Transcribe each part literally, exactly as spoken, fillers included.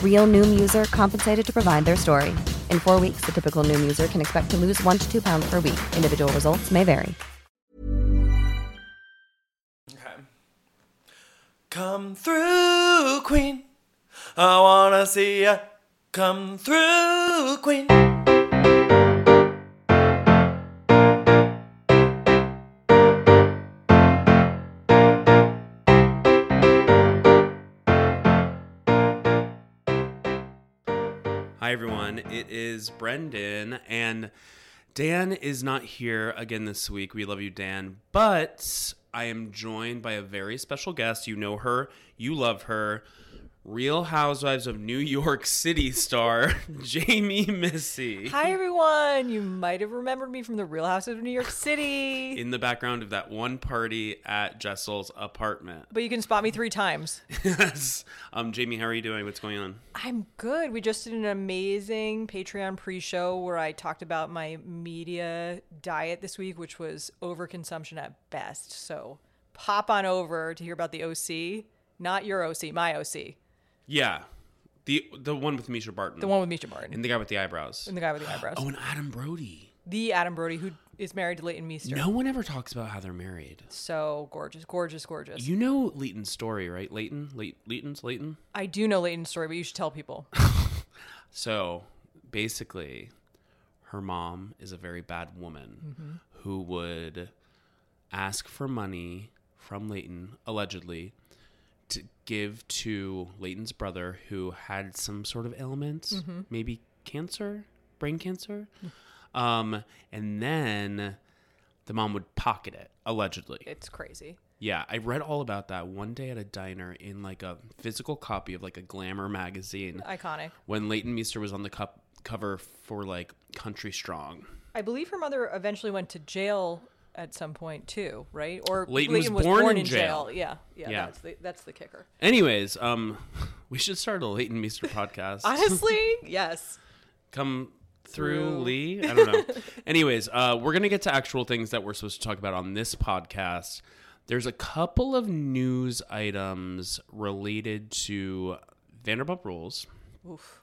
Real Noom user compensated to provide their story. In four weeks, the typical Noom user can expect to lose one to two pounds per week. Individual results may vary. Okay. Come through, Queen. I wanna see ya. Come through, Queen. Hi, everyone. It is Brendan, and Dan is not here again this week. We love you, Dan. But I am joined by a very special guest. You know her. You love her. Real Housewives of New York City star, Jamie Missy. Hi, everyone. You might have remembered me from the Real Housewives of New York City. In the background of that one party at Jessel's apartment. But you can spot me three times. Yes. Um, Jamie, how are you doing? What's going on? I'm good. We just did an amazing Patreon pre-show where I talked about my media diet this week, which was overconsumption at best. So pop on over to hear about the O C. Not your O C, my O C. Yeah. The the one with Mischa Barton. The one with Mischa Barton. And the guy with the eyebrows. And the guy with the eyebrows. Oh, and Adam Brody. The Adam Brody who is married to Leighton Meester. No one ever talks about how they're married. So gorgeous, gorgeous, gorgeous. You know Leighton's story, right? Leighton? Le- Leighton's? Leighton? I do know Leighton's story, but you should tell people. So, basically, her mom is a very bad woman mm-hmm. who would ask for money from Leighton, allegedly, to give to Leighton's brother who had some sort of ailments, mm-hmm. maybe cancer, brain cancer. Mm-hmm. Um, and then the mom would pocket it, allegedly. It's crazy. Yeah. I read all about that one day at a diner in like a physical copy of like a Glamour magazine. Iconic. When Leighton Meester was on the cup cover for like Country Strong. I believe her mother eventually went to jail at some point too, right? Or Leighton, Leighton was, was born, born in jail. jail. Yeah, yeah, yeah. That's the, that's the kicker. Anyways, um, we should start a Leighton Meester podcast. Honestly, yes. Come through, through Lee. I don't know. Anyways, uh, we're gonna get to actual things that we're supposed to talk about on this podcast. There's a couple of news items related to Vanderpump Rules. Oof.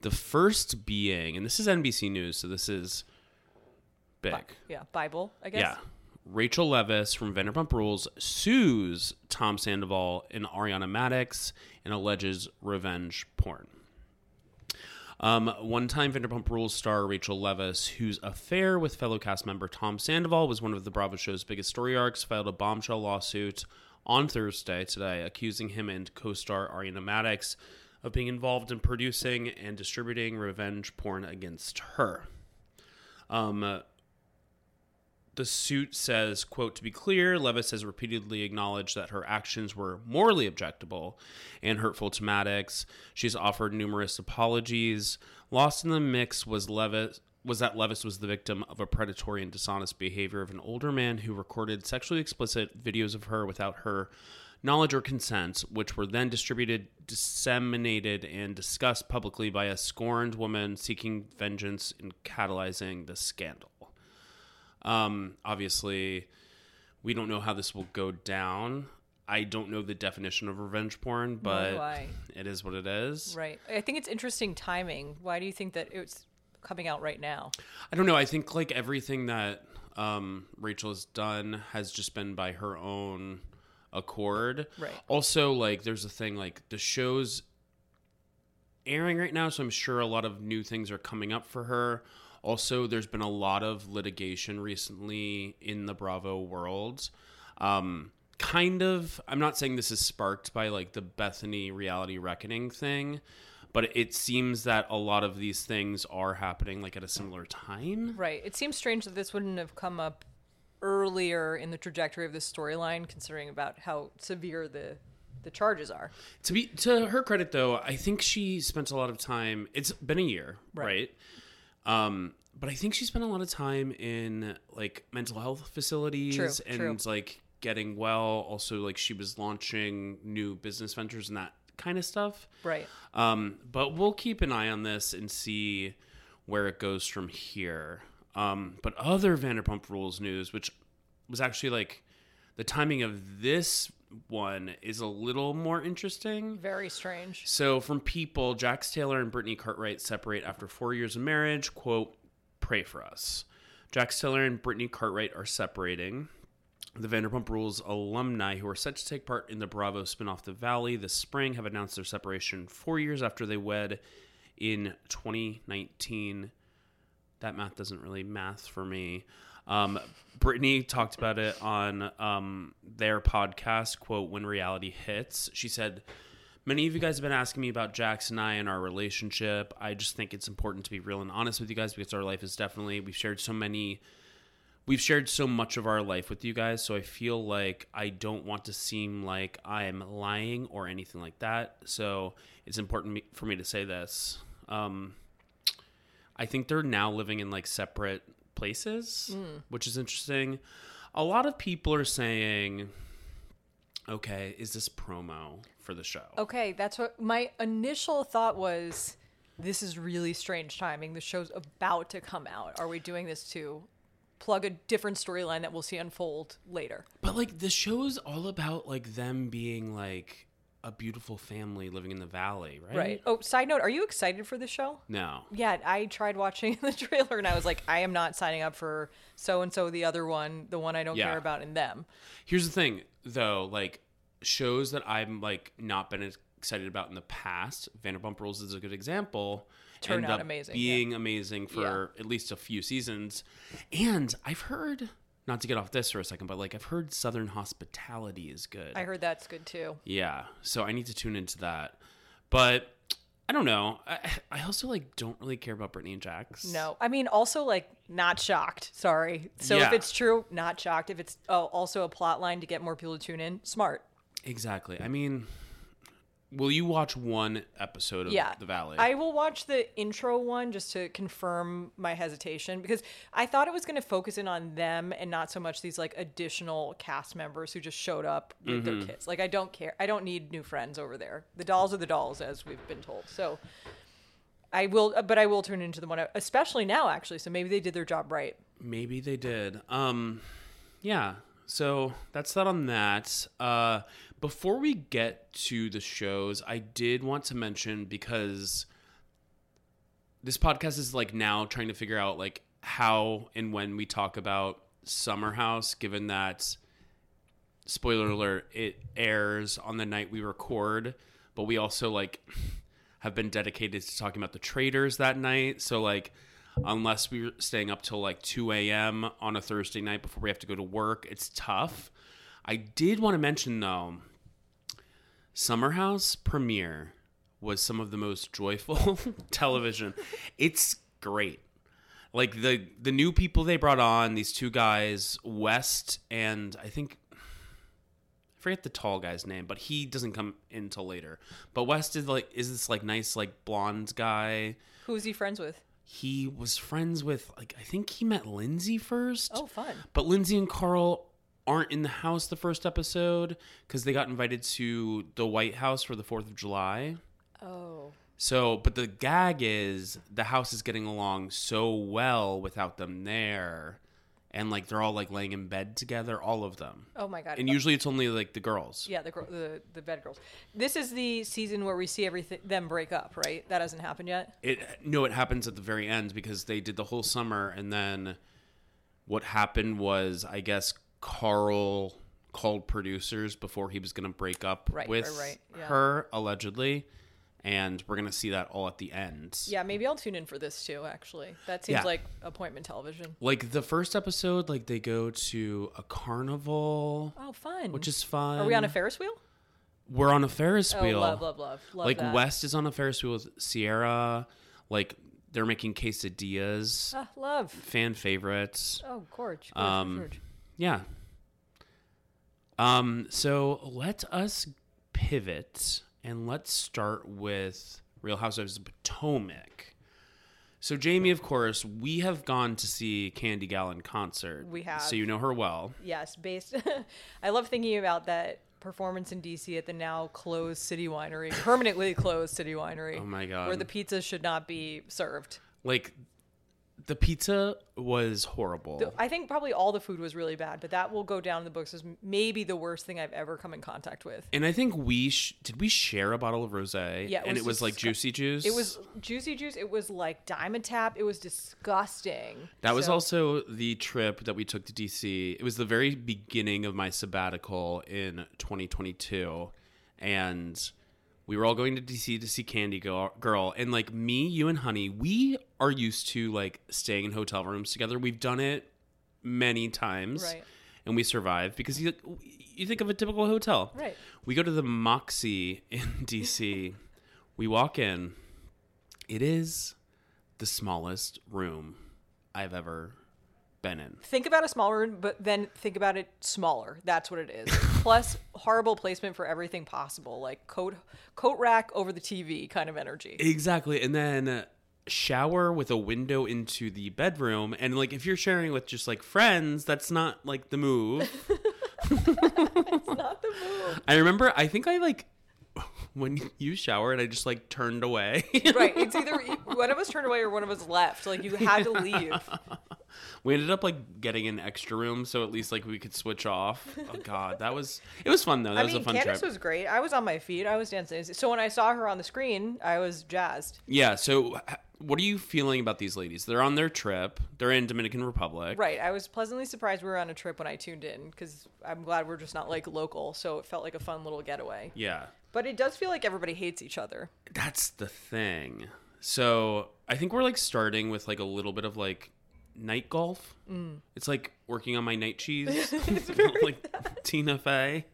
The first being, and this is N B C News, so this is big. Bi- yeah, Bible, I guess. Yeah. Rachel Leviss from Vanderpump Rules sues Tom Sandoval and Ariana Madix and alleges revenge porn. Um, one time Vanderpump Rules star Rachel Leviss, whose affair with fellow cast member Tom Sandoval was one of the Bravo show's biggest story arcs, filed a bombshell lawsuit on Thursday today accusing him and co-star Ariana Madix of being involved in producing and distributing revenge porn against her. Um... The suit says, quote, "To be clear, Leviss has repeatedly acknowledged that her actions were morally objectionable and hurtful to Maddox. She's offered numerous apologies. Lost in the mix was Leviss was that Leviss was the victim of a predatory and dishonest behavior of an older man who recorded sexually explicit videos of her without her knowledge or consent, which were then distributed, disseminated, and discussed publicly by a scorned woman seeking vengeance and catalyzing the scandal." Um, obviously, we don't know how this will go down. I don't know the definition of revenge porn, but it is what it is. Right. I think it's interesting timing. Why do you think that it's coming out right now? I don't know. I think like everything that um, Rachel has done has just been by her own accord. Right. Also, like there's a thing like the show's airing right now, so I'm sure a lot of new things are coming up for her. Also, there's been a lot of litigation recently in the Bravo world. Um, kind of, I'm not saying this is sparked by like the Bethany reality reckoning thing, but it seems that a lot of these things are happening like at a similar time. Right. It seems strange that this wouldn't have come up earlier in the trajectory of this storyline, considering about how severe the the charges are. To be to her credit, though, I think she spent a lot of time. It's been a year, right? right? Um, but I think she spent a lot of time in like mental health facilities true, and true. like getting well. Also, like she was launching new business ventures and that kind of stuff. Right. Um, but we'll keep an eye on this and see where it goes from here. Um, but other Vanderpump Rules news, which was actually like the timing of this one is a little more interesting. Very strange. So from People, Jax Taylor and Brittany Cartwright separate after four years of marriage. Quote, pray for us. Jax Taylor and Brittany Cartwright are separating. The Vanderpump Rules alumni who are set to take part in the Bravo spinoff The Valley this spring have announced their separation four years after they wed in twenty nineteen. That math doesn't really math for me. Um, Brittany talked about it on um, their podcast, quote, When Reality Hits. She said, many of you guys have been asking me about Jax and I and our relationship. I just think it's important to be real and honest with you guys because our life is definitely, we've shared so many, we've shared so much of our life with you guys. So I feel like I don't want to seem like I'm lying or anything like that. So it's important for me to say this. Um, I think they're now living in like separate places, mm. which is interesting. A lot of people are saying, okay, is this promo for the show? Okay, that's what my initial thought was. This is really strange timing. The show's about to come out. Are we doing this to plug a different storyline that we'll see unfold later? But like the show's all about like them being like a beautiful family living in the Valley, right? Right. Oh, side note, are you excited for the show? No. Yeah, I tried watching the trailer and I was like, I am not signing up for so-and-so, the other one, the one I don't yeah. care about, and them. Here's the thing, though, like, shows that I've, like, not been excited about in the past, Vanderpump Rules is a good example. Turned out amazing. being yeah. amazing for yeah. at least a few seasons. And I've heard... Not to get off this for a second, but like I've heard Southern Hospitality is good. I heard that's good too. Yeah. So I need to tune into that. But I don't know. I, I also like don't really care about Brittany and Jax. No. I mean, also like not shocked. Sorry. So yeah. if it's true, not shocked. If it's oh, also a plot line to get more people to tune in, smart. Exactly. I mean, will you watch one episode of yeah, The Valley? I will watch the intro one just to confirm my hesitation because I thought it was going to focus in on them and not so much these like additional cast members who just showed up with mm-hmm. their kids. Like I don't care. I don't need new friends over there. The dolls are the dolls, as we've been told. So I will, but I will turn into the one, especially now actually. So maybe they did their job right. Maybe they did. Um, yeah. So that's that on that. Uh, before we get to the shows, I did want to mention, because this podcast is like now trying to figure out like how and when we talk about Summer House, given that, spoiler alert, it airs on the night we record, but we also like have been dedicated to talking about the traders that night. So like, unless we're staying up till like two a.m. on a Thursday night before we have to go to work, it's tough. I did want to mention, though, Summer House premiere was some of the most joyful television. It's great. Like the the new people they brought on, these two guys, West and I think I forget the tall guy's name, but he doesn't come in till later. But West is like is this like nice like blonde guy. Who is he friends with? He was friends with, like, I think he met Lindsay first. Oh, fun. But Lindsay and Carl aren't in the house the first episode because they got invited to the White House for the fourth of July. Oh. So, but the gag is the house is getting along so well without them there. And, like, they're all, like, laying in bed together, all of them. Oh, my God. And usually it's only, like, the girls. Yeah, the the, the bed girls. This is the season where we see everything them break up, right? That hasn't happened yet? It No, it happens at the very end because they did the whole summer. And then what happened was, I guess, Carl called producers before he was going to break up right, with right, right. Yeah. her, allegedly. And we're going to see that all at the end. Yeah, maybe I'll tune in for this too, actually. That seems yeah. like appointment television. Like the first episode, like they go to a carnival. Oh, fun. Which is fun. Are we on a Ferris wheel? We're on a Ferris wheel. Oh, love, love, love. love like that. West is on a Ferris wheel with Sierra. Like they're making quesadillas. Ah, love. Fan favorites. Oh, gorge. gorge, um, gorge. Yeah. Um. So let us pivot. And let's start with Real Housewives of Potomac. So, Jamie, of course, we have gone to see Candy Gallon concert. We have. So you know her well. Yes, based. I love thinking about that performance in D C at the now closed City Winery, permanently closed City Winery. Oh, my God. Where the pizza should not be served. Like, the pizza was horrible. The, I think probably all the food was really bad, but that will go down in the books as maybe the worst thing I've ever come in contact with. And I think we sh- did we share a bottle of rosé? Yeah, it and was it was disgu- like Juicy Juice. It was Juicy Juice. It was like Diamond Tap. It was disgusting. That so. was also the trip that we took to D C. It was the very beginning of my sabbatical in twenty twenty-two, and we were all going to D C to see Candy Girl. And, like, me, you, and Honey, we are used to, like, staying in hotel rooms together. We've done it many times. Right. And we survive because you, you think of a typical hotel. Right. We go to the Moxie in D C. We walk in. It is the smallest room I've ever been in. Think about a small room, but then think about it smaller. That's what it is. Plus horrible placement for everything possible, like coat coat rack over the T V kind of energy. Exactly. And then uh, shower with a window into the bedroom. And like if you're sharing with just like friends, that's not like the move. It's not the move. I remember I think I like when you showered, I just like turned away. Right. It's either one of us turned away or one of us left. Like you had to leave. We ended up like getting an extra room, so at least like we could switch off. Oh God, that was it was fun though. That I was mean, a fun Candace trip. was great. I was on my feet. I was dancing. So when I saw her on the screen, I was jazzed. Yeah. So what are you feeling about these ladies? They're on their trip. They're in Dominican Republic. Right. I was pleasantly surprised we were on a trip when I tuned in because I'm glad we're just not like local. So it felt like a fun little getaway. Yeah. But it does feel like everybody hates each other. That's the thing. So I think we're like starting with like a little bit of like night golf. Mm. It's like working on my night cheese. It's very like that. Tina Fey.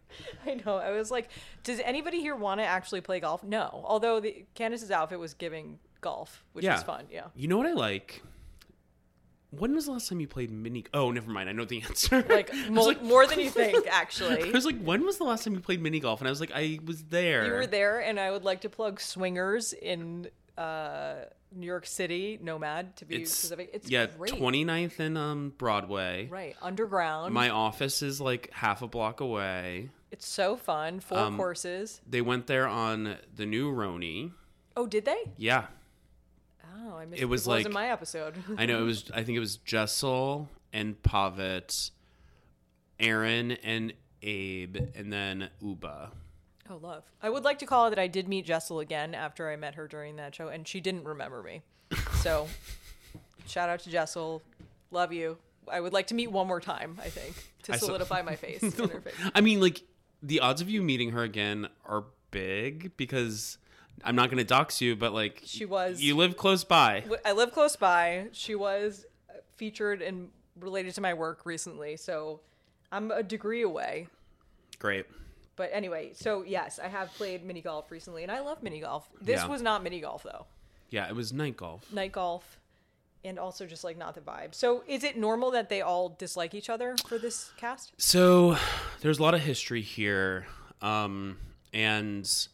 I know. I was like, does anybody here want to actually play golf? No. Although the, Candace's outfit was giving golf, which yeah. was fun. Yeah. You know what I like? When was the last time you played mini? Oh, never mind. I know the answer. Like, mo- like more than you think, actually. I was like, when was the last time you played mini golf? And I was like, I was there. You were there, and I would like to plug Swingers in uh, New York City, Nomad, to be it's, specific. It's yeah, great. twenty-ninth and um, Broadway. Right, underground. My office is like half a block away. It's so fun. Four um, courses. They went there on the new Roni. Oh, did they? Yeah. Oh, I missed it. It was like, wasn't my episode. I know it was. I think it was Jessel and Pavitt, Aaron and Abe, and then Uba. Oh, love. I would like to call it that I did meet Jessel again after I met her during that show, and she didn't remember me. So, shout out to Jessel. Love you. I would like to meet one more time, I think, to I solidify so- my face, in her face. I mean, like, the odds of you meeting her again are big because I'm not going to dox you, but like she was. You live close by. I live close by. She was featured and related to my work recently, so I'm a degree away. Great. But anyway, so yes, I have played mini golf recently, and I love mini golf. This yeah. was not mini golf though. Yeah, it was night golf. Night golf, and also just like not the vibe. So is it normal that they all dislike each other for this cast? So there's a lot of history here, um, and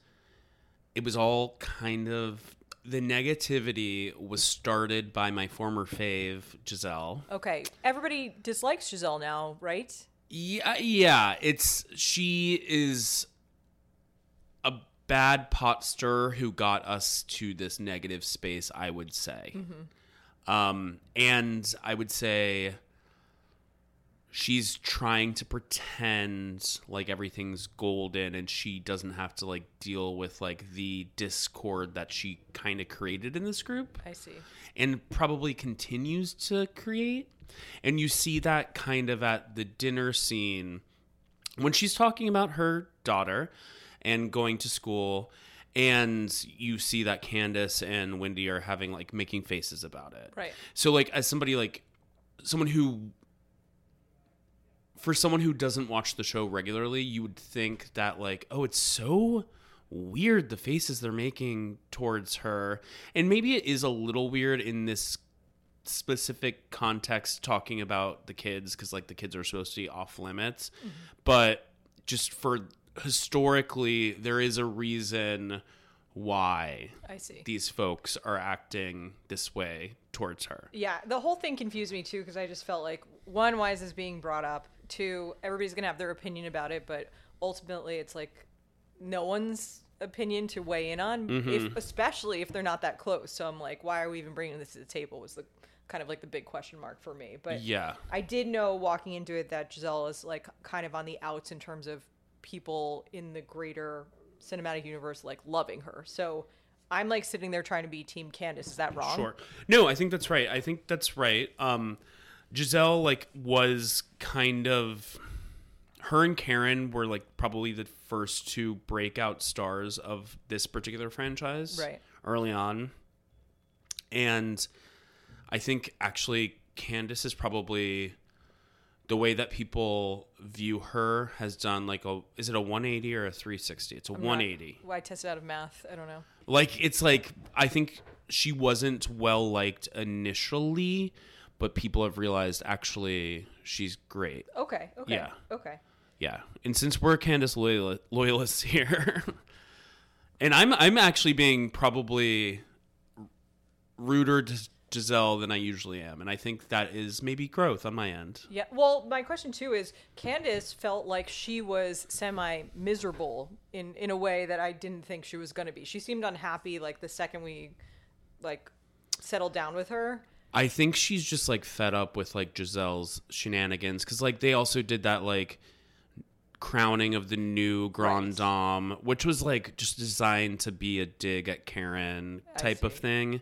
it was all kind of, the negativity was started by my former fave, Giselle. Okay. Everybody dislikes Giselle now, right? Yeah. Yeah. It's, she is a bad pot stirrer who got us to this negative space, I would say. Mm-hmm. Um, and I would say she's trying to pretend like everything's golden and she doesn't have to like deal with like the discord that she kind of created in this group. I see. And probably continues to create. And you see that kind of at the dinner scene when she's talking about her daughter and going to school, and you see that Candace and Wendy are having like making faces about it. Right. So like as somebody like someone who for someone who doesn't watch the show regularly, you would think that like, oh, it's so weird the faces they're making towards her. And maybe it is a little weird in this specific context talking about the kids, because like the kids are supposed to be off limits. Mm-hmm. But just for historically, there is a reason why I see these folks are acting this way towards her. Yeah, the whole thing confused me too, because I just felt like, one, why is this being brought up? Two, everybody's gonna have their opinion about it, but ultimately it's like no one's opinion to weigh in on, mm-hmm. if, especially if they're not that close. So I'm like, why are we even bringing this to the table was the kind of like the big question mark for me. But yeah, I did know walking into it that Giselle is like kind of on the outs in terms of people in the greater cinematic universe like loving her. So I'm like sitting there trying to be team Candace. Is that wrong? Sure. No, I think that's right. I think that's right. Um, Giselle like was kind of, her and Karen were like probably the first two breakout stars of this particular franchise, right, early on. And I think actually Candace is probably, the way that people view her has done like a, is it a one eighty or a three sixty? It's a I'm one eighty. Not, well, I tested out of math. I don't know. Like, it's like, I think she wasn't well liked initially, but people have realized actually she's great. Okay. Okay. Yeah. Okay. Yeah. And since we're Candace loyal- loyalists here, and I'm, I'm actually being probably ruder to Giselle than I usually am, and I think that is maybe growth on my end. Yeah, well, my question too is, Candace felt like she was semi-miserable in in a way that I didn't think she was going to be. She seemed unhappy like the second we like settled down with her. I think she's just like fed up with like Giselle's shenanigans, because like they also did that like crowning of the new Grand Dame, right, which was like just designed to be a dig at Karen type of thing.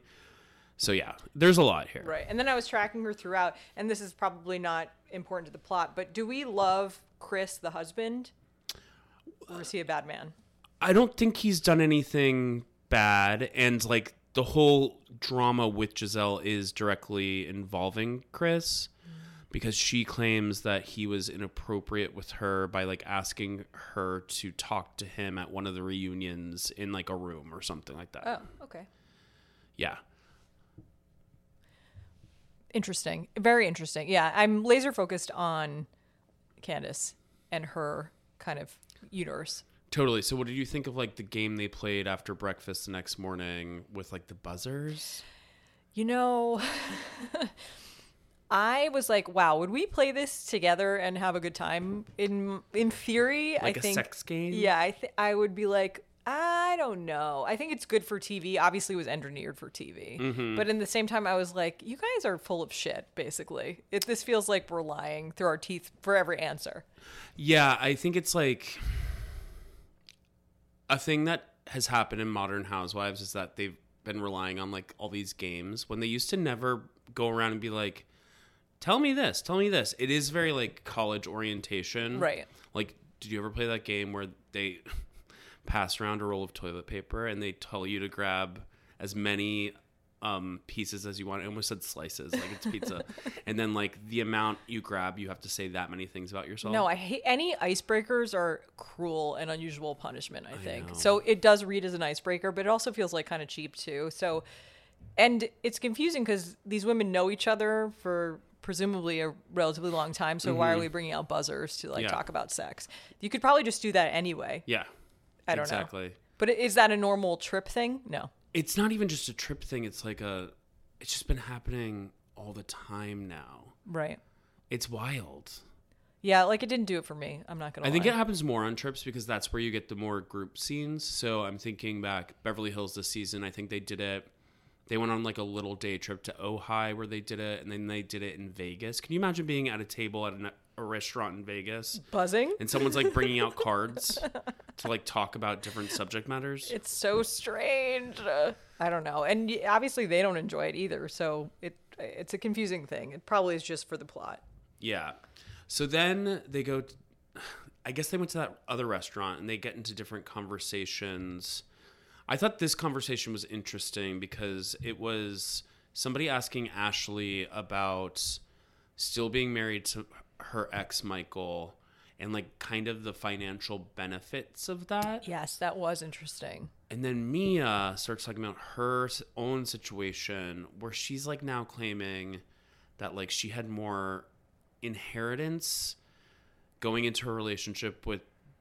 So, yeah, there's a lot here. Right. And then I was tracking her throughout, and this is probably not important to the plot, but do we love Chris, the husband? Or is he a bad man? I don't think he's done anything bad. And, like, the whole drama with Giselle is directly involving Chris, because she claims that he was inappropriate with her by, like, asking her to talk to him at one of the reunions in, like, a room or something like that. Oh, okay. Yeah. Interesting. Very interesting. Yeah, I'm laser focused on Candace and her kind of universe. Totally. So what did you think of like the game they played after breakfast the next morning with like the buzzers? You know, I was like, wow, would we play this together and have a good time? In in theory, like I think. Like a sex game? Yeah, I th- I would be like, I don't know. I think it's good for T V. Obviously, it was engineered for T V. Mm-hmm. But in the same time, I was like, you guys are full of shit, basically. It, this feels like we're lying through our teeth for every answer. Yeah, I think it's like a thing that has happened in Modern Housewives is that they've been relying on like all these games when they used to never go around and be like, tell me this, tell me this. It is very like college orientation. Right. Like, did you ever play that game where they pass around a roll of toilet paper and they tell you to grab as many um pieces as you want? I almost said slices, like it's pizza. And then like the amount you grab, you have to say that many things about yourself. No, I hate any icebreakers are cruel and unusual punishment, I think. I so it does read as an icebreaker, but it also feels like kind of cheap too. So, and it's confusing because these women know each other for presumably a relatively long time. So mm-hmm. why are we bringing out buzzers to like yeah. talk about sex? You could probably just do that anyway. Yeah. I don't exactly. know. Exactly. But is that a normal trip thing? No. It's not even just a trip thing. It's like a, it's just been happening all the time now. Right. It's wild. Yeah. Like it didn't do it for me. I'm not going to lie. I think it happens more on trips because that's where you get the more group scenes. So I'm thinking back Beverly Hills this season. I think they did it. They went on like a little day trip to Ojai where they did it. And then they did it in Vegas. Can you imagine being at a table at an a restaurant in Vegas. Buzzing? And someone's like bringing out cards to like talk about different subject matters. It's so strange. Uh, I don't know. And obviously they don't enjoy it either. So it it's a confusing thing. It probably is just for the plot. Yeah. So then they go, to, I guess they went to that other restaurant and they get into different conversations. I thought this conversation was interesting because it was somebody asking Ashley about still being married to her ex Michael and like kind of the financial benefits of that. Yes, that was interesting. And then Mia starts talking about her own situation where she's like now claiming that like she had more inheritance going into her relationship with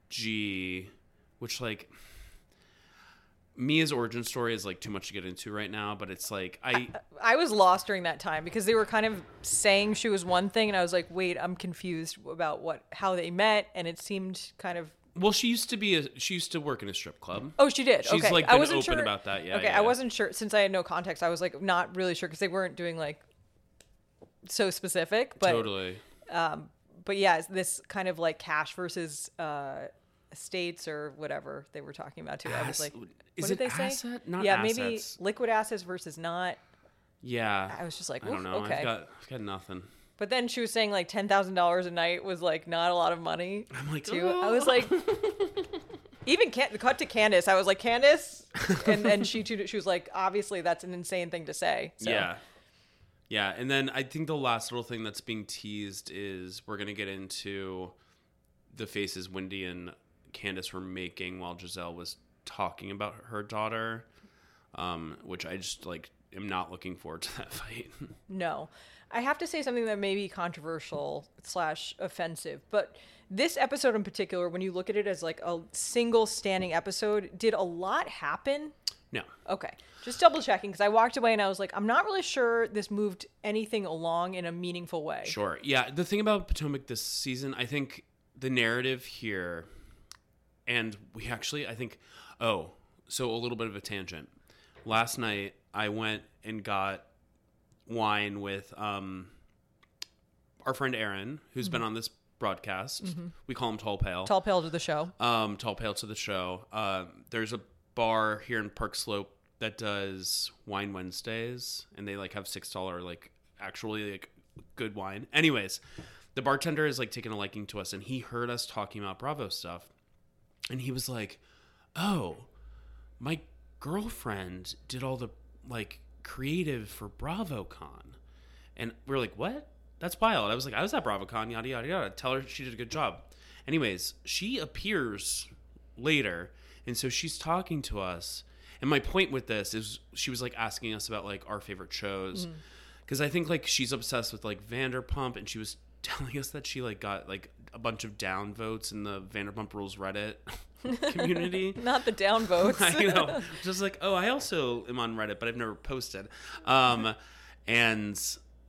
G, which like Mia's origin story is like too much to get into right now, but it's like I, I I was lost during that time because they were kind of saying she was one thing and I was like, wait, I'm confused about what how they met, and it seemed kind of well, she used to be a she used to work in a strip club. Oh, she did. She's okay. like been I wasn't open sure. about that. Yeah. Okay, yeah, I wasn't yeah. sure since I had no context. I was like not really sure because they weren't doing like so specific, but totally. Um, but yeah, this kind of like cash versus uh. estates or whatever they were talking about too. Ass- I was like, what is did it they asset? Say? Not yeah, assets. Maybe liquid assets versus not. Yeah. I was just like, I don't know. Okay. I've got, I've got nothing. But then she was saying like ten thousand dollars a night was like not a lot of money. I'm like, too. Oh. I was like, even can- cut to Candace. I was like, Candace? And then she too, she was like, obviously that's an insane thing to say. So. Yeah. Yeah. And then I think the last little thing that's being teased is we're going to get into the faces Wendy and Candace were making while Giselle was talking about her daughter, um, which I just like am not looking forward to that fight. No. I have to say something that may be controversial slash offensive, but this episode in particular, when you look at it as like a single standing episode, did a lot happen? No. Okay. Just double checking because I walked away and I was like, I'm not really sure this moved anything along in a meaningful way. Sure. Yeah. The thing about Potomac this season, I think the narrative here... And we actually, I think, oh, so a little bit of a tangent. Last night, I went and got wine with um, our friend Aaron, who's mm-hmm. been on this broadcast. Mm-hmm. We call him Tall Pale. Tall Pale to the show. Um, Tall Pale to the show. Uh, there's a bar here in Park Slope that does Wine Wednesdays, and they like have six dollars like actually like good wine. Anyways, the bartender is like taking a liking to us, and he heard us talking about Bravo stuff. And he was like, oh, my girlfriend did all the, like, creative for BravoCon. And we were like, what? That's wild. I was like, I was at BravoCon, yada, yada, yada. Tell her she did a good job. Anyways, she appears later, and so she's talking to us. And my point with this is she was, like, asking us about, like, our favorite shows. Because mm. I think, like, she's obsessed with, like, Vanderpump, and she was telling us that she, like, got, like, a bunch of downvotes in the Vanderpump Rules Reddit community. Not the downvotes. I know. Just like, oh, I also am on Reddit, but I've never posted. Um, and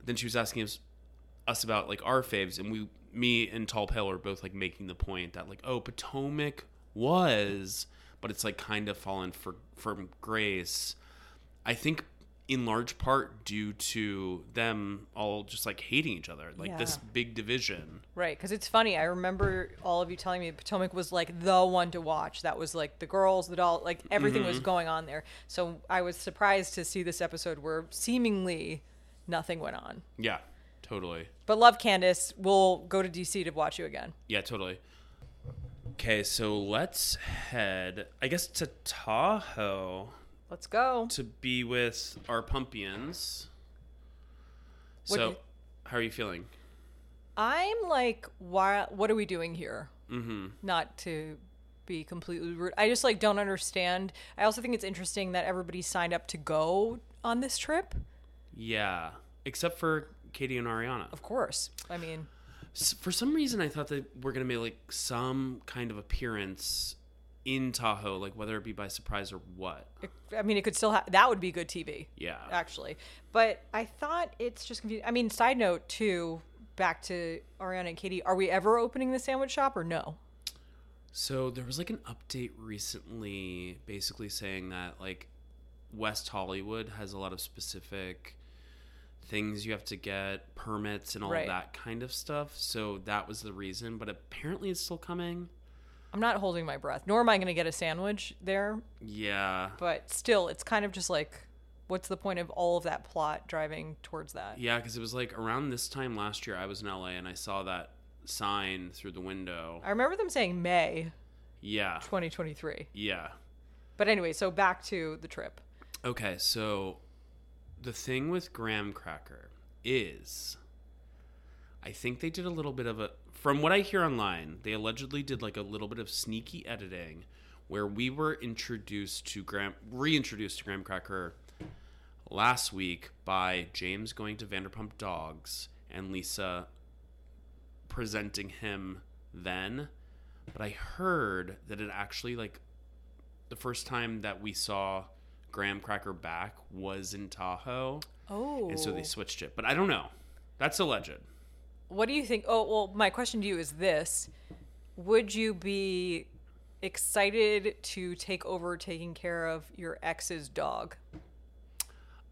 then she was asking us, us about, like, our faves, and we, me and Tall Pale are both, like, making the point that, like, oh, Potomac was, but it's, like, kind of fallen for, from grace. I think in large part due to them all just like hating each other, like yeah. this big division. Right. Cause it's funny. I remember all of you telling me Potomac was like the one to watch. That was like the girls, the doll, like everything mm-hmm. was going on there. So I was surprised to see this episode where seemingly nothing went on. Yeah, totally. But love Candace. We'll go to D C to watch you again. Yeah, totally. Okay. So let's head, I guess, to Tahoe. Let's go. To be with our Pumpians. What so, you, how are you feeling? I'm like, why, what are we doing here? Mm-hmm. Not to be completely rude. I just like don't understand. I also think it's interesting that everybody signed up to go on this trip. Yeah. Except for Katie and Ariana. Of course. I mean. So for some reason, I thought that we're going to make like some kind of appearance in Tahoe, like whether it be by surprise or what. I mean, it could still ha- that would be good T V. Yeah, actually. But I thought it's just confusing. I mean, side note too, back to Ariana and Katie, are we ever opening the sandwich shop or no? So there was like an update recently basically saying that like West Hollywood has a lot of specific things you have to get, permits and all right. that kind of stuff. So that was the reason, but apparently it's still coming. I'm not holding my breath, nor am I going to get a sandwich there. Yeah. But still, it's kind of just like, what's the point of all of that plot driving towards that? Yeah, because it was like around this time last year, I was in L A and I saw that sign through the window. I remember them saying May. Yeah. twenty twenty-three. Yeah. But anyway, so back to the trip. Okay, so the thing with Graham Cracker is, I think they did a little bit of a, from what I hear online, they allegedly did like a little bit of sneaky editing where we were introduced to Graham, reintroduced to Graham Cracker last week by James going to Vanderpump Dogs and Lisa presenting him then. But I heard that it actually, like, the first time that we saw Graham Cracker back was in Tahoe. Oh. And so they switched it. But I don't know. That's alleged. What do you think? Oh, well, my question to you is this. Would you be excited to take over taking care of your ex's dog?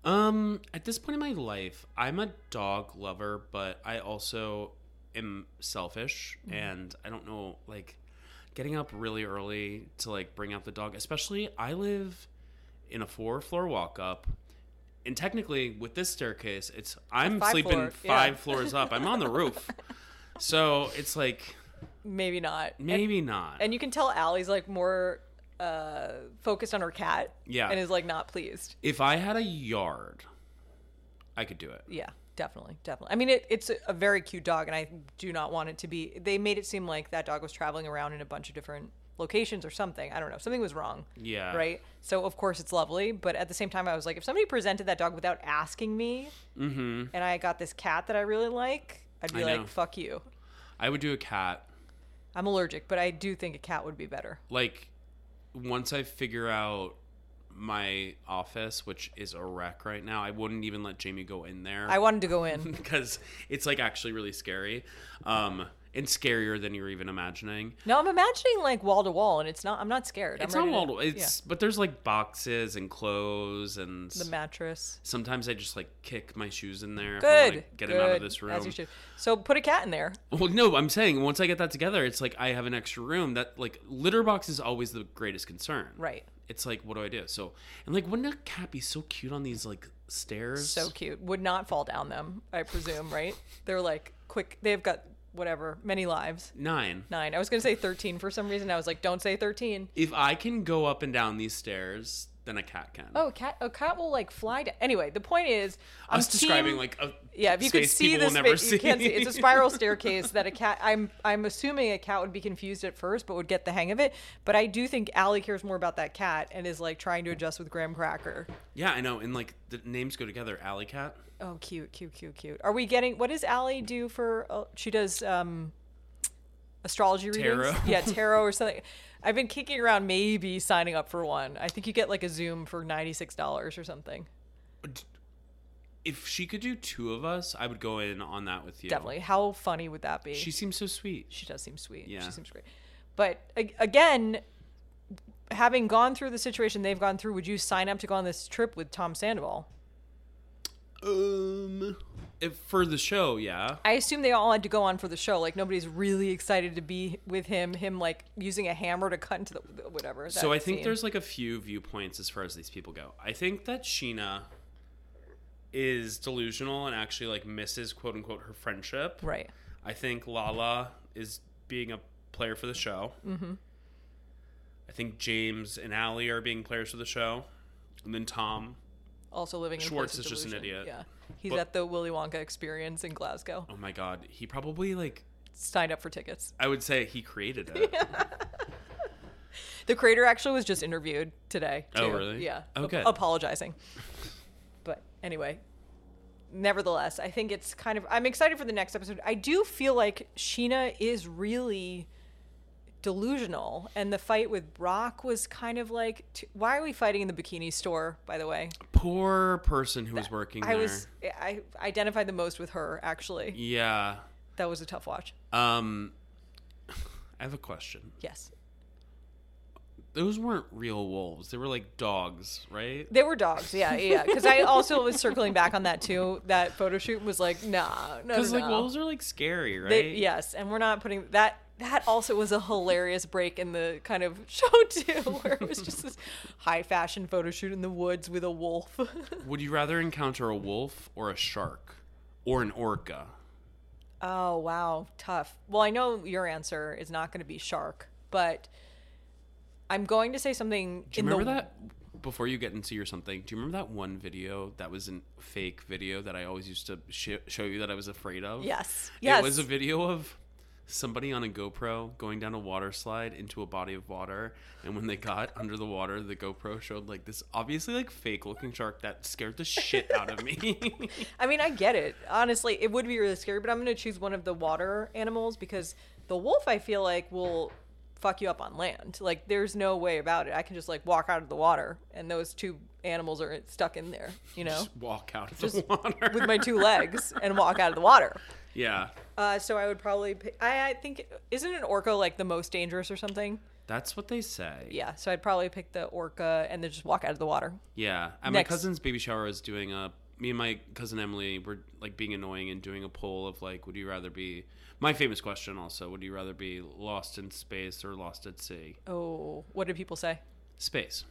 Um, at this point in my life, I'm a dog lover, but I also am selfish. Mm-hmm. And I don't know, like, getting up really early to, like, bring out the dog. Especially, I live in a four-floor walk-up. And technically, with this staircase, it's I'm five sleeping floor. five yeah. floors up. I'm on the roof. So it's like... Maybe not. Maybe and, not. And you can tell Allie's like more uh, focused on her cat. Yeah. And is like not pleased. If I had a yard, I could do it. Yeah, definitely. Definitely. I mean, it, it's a very cute dog, and I do not want it to be... They made it seem like that dog was traveling around in a bunch of different locations or something. I don't know. Something was wrong. Yeah. Right? So, of course, it's lovely. But at the same time, I was like, if somebody presented that dog without asking me, mm-hmm. and I got this cat that I really like, I'd be I like, know. fuck you. I would do a cat. I'm allergic, but I do think a cat would be better. Like, once I figure out my office, which is a wreck right now, I wouldn't even let Jamie go in there. I wanted to go in. Because it's, like, actually really scary. Um... And scarier than you're even imagining. No, I'm imagining like wall to wall, and it's not. I'm not scared. It's I'm not wall to wall. It's yeah. But there's like boxes and clothes and the mattress. Sometimes I just like kick my shoes in there. Good, if I get Good. him out of this room. As you should. So put a cat in there. Well, no, I'm saying once I get that together, it's like I have an extra room. That like litter box is always the greatest concern. Right. It's like, what do I do? So and like, wouldn't a cat be so cute on these like stairs? So cute. Would not fall down them, I presume. Right? They're like quick. They've got. Whatever, many lives. Nine. Nine. I was going to say thirteen for some reason. I was like, don't say thirteen. If I can go up and down these stairs, then a cat can. Oh, a cat, a cat will like fly down. Anyway, the point is... I was describing like a yeah, if you space could see people this will never space, see. You can't see. It's a spiral staircase that a cat... I'm I'm assuming a cat would be confused at first, but would get the hang of it. But I do think Allie cares more about that cat and is like trying to adjust with Graham Cracker. Yeah, I know. And like the names go together. Alley Cat. Oh, cute, cute, cute, cute. Are we getting... What does Allie do for... Oh, she does um, astrology tarot. readings? Yeah, tarot or something. I've been kicking around maybe signing up for one. I think you get like a Zoom for ninety-six dollars or something. If she could do two of us, I would go in on that with you. Definitely. How funny would that be? She seems so sweet. She does seem sweet. Yeah. She seems great. But again... Having gone through the situation they've gone through, would you sign up to go on this trip with Tom Sandoval? Um, if for the show, yeah. I assume they all had to go on for the show. Like, nobody's really excited to be with him. Him, like, using a hammer to cut into the whatever. So I think scene. There's, like, a few viewpoints as far as these people go. I think that Sheena is delusional and actually, like, misses, quote-unquote, her friendship. Right. I think Lala is being a player for the show. Mm-hmm. I think James and Allie are being players for the show. And then Tom. Also living in Schwartz is just an idiot. Yeah. He's but, at the Willy Wonka experience in Glasgow. Oh, my God. He probably, like... Signed up for tickets. I would say he created it. Yeah. The creator actually was just interviewed today, too. Oh, really? Yeah. Okay. Apologizing. But anyway, nevertheless, I think it's kind of... I'm excited for the next episode. I do feel like Sheena is really... delusional, and the fight with Brock was kind of like, t- why are we fighting in the bikini store, by the way? Poor person who that, was working I there. Was, I identified the most with her, actually. Yeah. That was a tough watch. Um, I have a question. Yes. those weren't real wolves. They were like dogs, right? They were dogs, yeah, yeah. Because I also was circling back on that too. That photo shoot was like, nah, no, because no, like no. wolves are like scary, right? They, yes, and we're not putting that. That also was a hilarious break in the kind of show too, where it was just this high fashion photo shoot in the woods with a wolf. Would you rather encounter a wolf or a shark or an orca? Oh, wow. Tough. Well, I know your answer is not going to be shark, but I'm going to say something. Do you in remember the... that? Before you get into your something, do you remember that one video that was a fake video that I always used to sh- show you that I was afraid of? Yes. Yes. It was a video of somebody on a GoPro going down a water slide into a body of water, and when they got under the water, the GoPro showed like this obviously like fake looking shark that scared the shit out of me. I mean, I get it. Honestly, it would be really scary, but I'm going to choose one of the water animals because the wolf, I feel like, will fuck you up on land. Like, there's no way about it. I can just like walk out of the water, and those two animals are stuck in there, you know? Just walk out of just the water. With my two legs and walk out of the water. Yeah. Uh, so I would probably pick, I, I think, isn't an orca like the most dangerous or something? That's what they say. Yeah. So I'd probably pick the orca and then just walk out of the water. Yeah. And Next. My cousin's baby shower is doing a, me and my cousin Emily were like being annoying and doing a poll of like, would you rather be, my famous question also, would you rather be lost in space or lost at sea? Oh, what did people say? Space.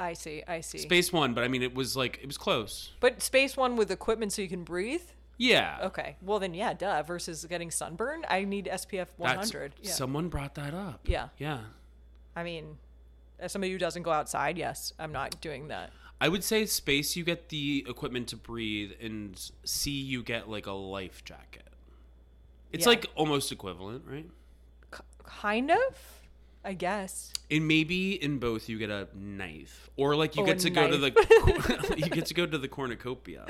I see. I see. Space one. But I mean, it was like, it was close. But space one with equipment so you can breathe? Yeah. Okay. Well, then, yeah, duh. Versus getting sunburned, I need S P F one hundred. Yeah. Someone brought that up. Yeah. Yeah. I mean, as somebody who doesn't go outside, yes, I'm not doing that. I would say space, you get the equipment to breathe, and sea, you get like a life jacket. It's yeah. like almost equivalent, right? C- kind of, I guess. And maybe in both, you get a knife, or like you oh, get to knife. go to the you get to go to the cornucopia.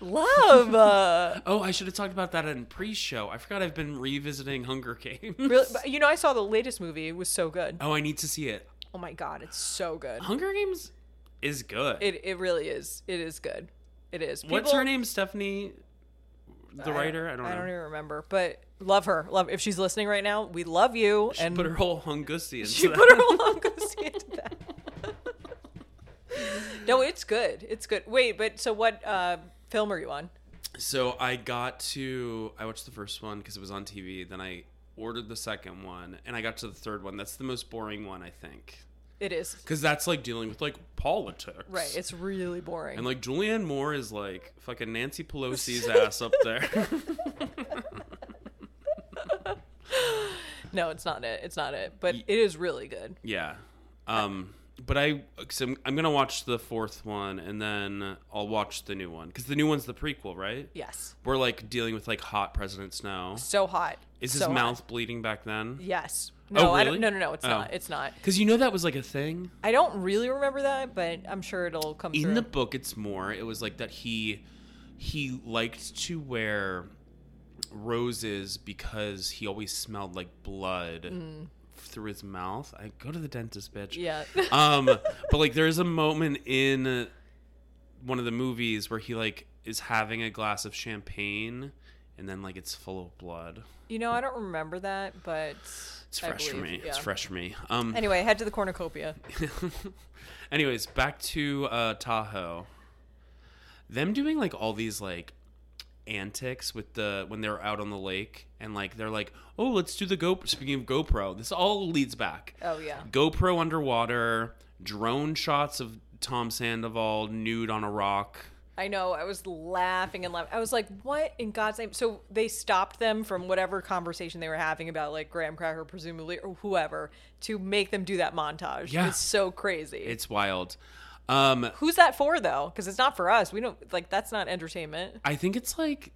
Love. Uh, oh, I should have talked about that in pre-show. I forgot I've been revisiting Hunger Games. Really? You know, I saw the latest movie. It was so good. Oh, I need to see it. Oh my God, it's so good. Hunger Games is good. It it really is. It is good. It is. People, what's her name? Stephanie, the writer? I, I don't know. I don't even remember, but love her. Love if she's listening right now, we love you. She and put her whole hungussy into she that. She put her whole hungussy into that. No, it's good. It's good. Wait, but so what... Uh, film are you on? So I got to I watched the first one because it was on T V, then I ordered the second one, and I got to the third one. That's the most boring one, I think. It is, because that's like dealing with like politics, right? It's really boring, and like Julianne Moore is like fucking Nancy Pelosi's ass up there. No, it's not it it's not it but it is really good. Yeah. um But I, cause I'm, I'm going to watch the fourth one, and then I'll watch the new one. Because the new one's the prequel, right? Yes. We're like dealing with like hot presidents now. So hot. Is his so mouth hot. Bleeding back then? Yes. No, oh, really? I don't, no, no, no, it's oh. not. It's not. Because you know that was like a thing? I don't really remember that, but I'm sure it'll come In through. In the book, it's more. It was like that he he liked to wear roses because he always smelled like blood. Mm. Through his mouth. I go to the dentist, bitch. Yeah. um but like there's a moment in one of the movies where he like is having a glass of champagne, and then like it's full of blood. You know, I don't remember that, but it's fresh for me. Yeah. It's fresh for me. Um anyway, head to the cornucopia. Anyways, back to uh Tahoe. Them doing like all these like antics with the when they're out on the lake, and like they're like, oh, let's do the GoPro. Speaking of GoPro, this all leads back. Oh yeah. GoPro underwater, drone shots of Tom Sandoval nude on a rock. I know. I was laughing and laughing. I was like, what in God's name? So they stopped them from whatever conversation they were having about like Graham Cracker presumably or whoever to make them do that montage. Yeah. It's so crazy. It's wild. Um, Who's that for though? Because it's not for us. We don't like that's not entertainment. I think it's like,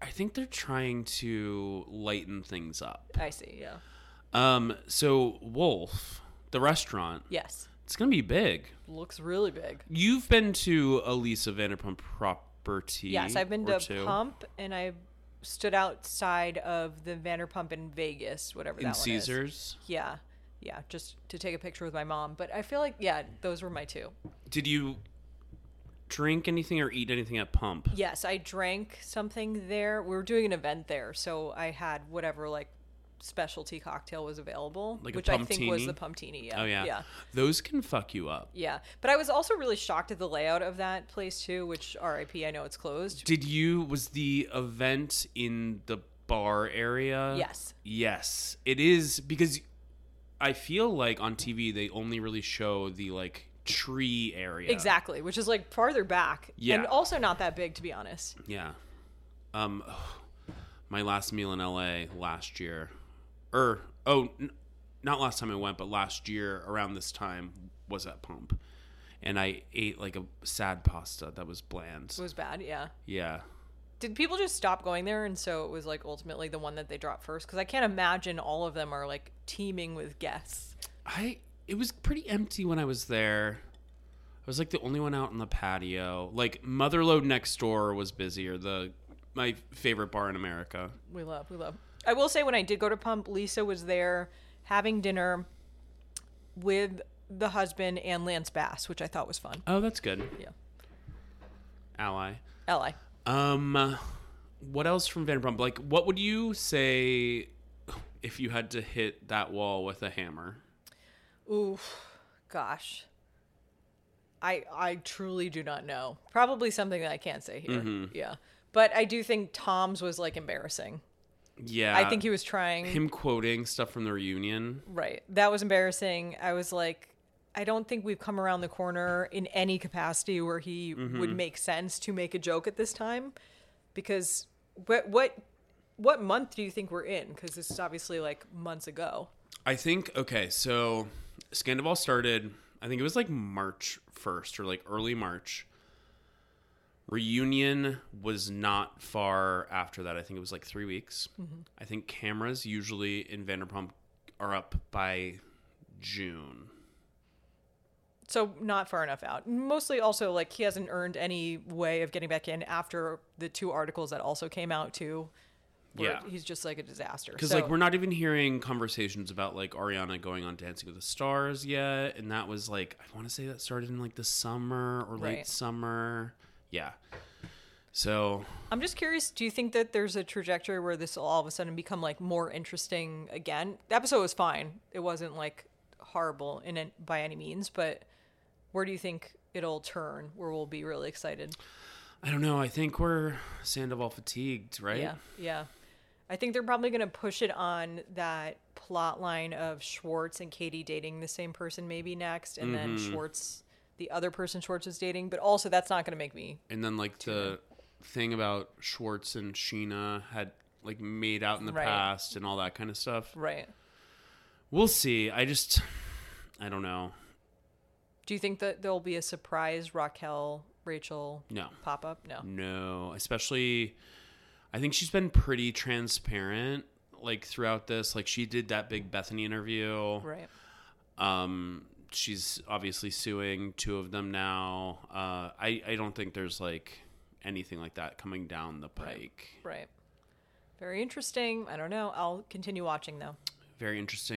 I think they're trying to lighten things up. I see. Yeah. Um. So Wolf, the restaurant. Yes. It's gonna be big. Looks really big. You've been to a Lisa Vanderpump property? Yes, I've been to two. Pump, and I stood outside of the Vanderpump in Vegas, whatever in that Caesars. One is. In Caesars. Yeah. Yeah, just to take a picture with my mom. But I feel like, yeah, those were my two. Did you drink anything or eat anything at Pump? Yes, I drank something there. We were doing an event there, so I had whatever, like, specialty cocktail was available, like which I think was the Pumptini. Yeah. Oh, yeah. Yeah. Those can fuck you up. Yeah. But I was also really shocked at the layout of that place, too, which R I P, I know it's closed. Did you, was the event in the bar area? Yes. Yes. It is, because I feel like on T V, they only really show the, like, tree area. Exactly, which is, like, farther back. Yeah. And also not that big, to be honest. Yeah. Um, my last meal in L A last year, or, oh, n- not last time I went, but last year around this time was at Pump. And I ate, like, a sad pasta that was bland. It was bad, yeah. Yeah. Did people just stop going there, and so it was, like, ultimately the one that they dropped first? Because I can't imagine all of them are, like, teeming with guests. I... It was pretty empty when I was there. I was, like, the only one out on the patio. Like, Motherlode next door was busier. The my favorite bar in America. We love, we love. I will say when I did go to Pump, Lisa was there having dinner with the husband and Lance Bass, which I thought was fun. Oh, that's good. Yeah. Ally. Ally. Um, what else from Vanderpump? Like, what would you say if you had to hit that wall with a hammer? Ooh, gosh. I I truly do not know. Probably something that I can't say here. Mm-hmm. Yeah. But I do think Tom's was, like, embarrassing. Yeah. I think he was trying. Him quoting stuff from the reunion. Right. That was embarrassing. I was like, I don't think we've come around the corner in any capacity where he mm-hmm. would make sense to make a joke at this time. Because what, what, what month do you think we're in? Because this is obviously, like, months ago. I think, okay, so... Sandoval started, I think it was like March first or like early March. Reunion was not far after that. I think it was like three weeks. Mm-hmm. I think cameras usually in Vanderpump are up by June. So not far enough out. Mostly also like he hasn't earned any way of getting back in after the two articles that also came out too. Yeah, he's just like a disaster. Because so, like we're not even hearing conversations about like Ariana going on Dancing with the Stars yet, and that was like I want to say that started in like the summer or late right. summer. Yeah. So I'm just curious. Do you think that there's a trajectory where this will all of a sudden become like more interesting again? The episode was fine. It wasn't like horrible in it by any means, but where do you think it'll turn? Where we'll be really excited? I don't know. I think we're Sandoval fatigued, right? Yeah. Yeah. I think they're probably going to push it on that plot line of Schwartz and Katie dating the same person maybe next. And mm-hmm. then Schwartz, the other person Schwartz is dating. But also that's not going to make me. And then like the in. thing about Schwartz and Sheena had like made out in the right. past and all that kind of stuff. Right. We'll see. I just, I don't know. Do you think that there'll be a surprise Raquel, Rachel no. pop up? No. No. Especially... I think she's been pretty transparent, like, throughout this. Like, she did that big Bethany interview. Right. Um, she's obviously suing two of them now. Uh, I, I don't think there's, like, anything like that coming down the pike. Right. Right. Very interesting. I don't know. I'll continue watching, though. Very interesting.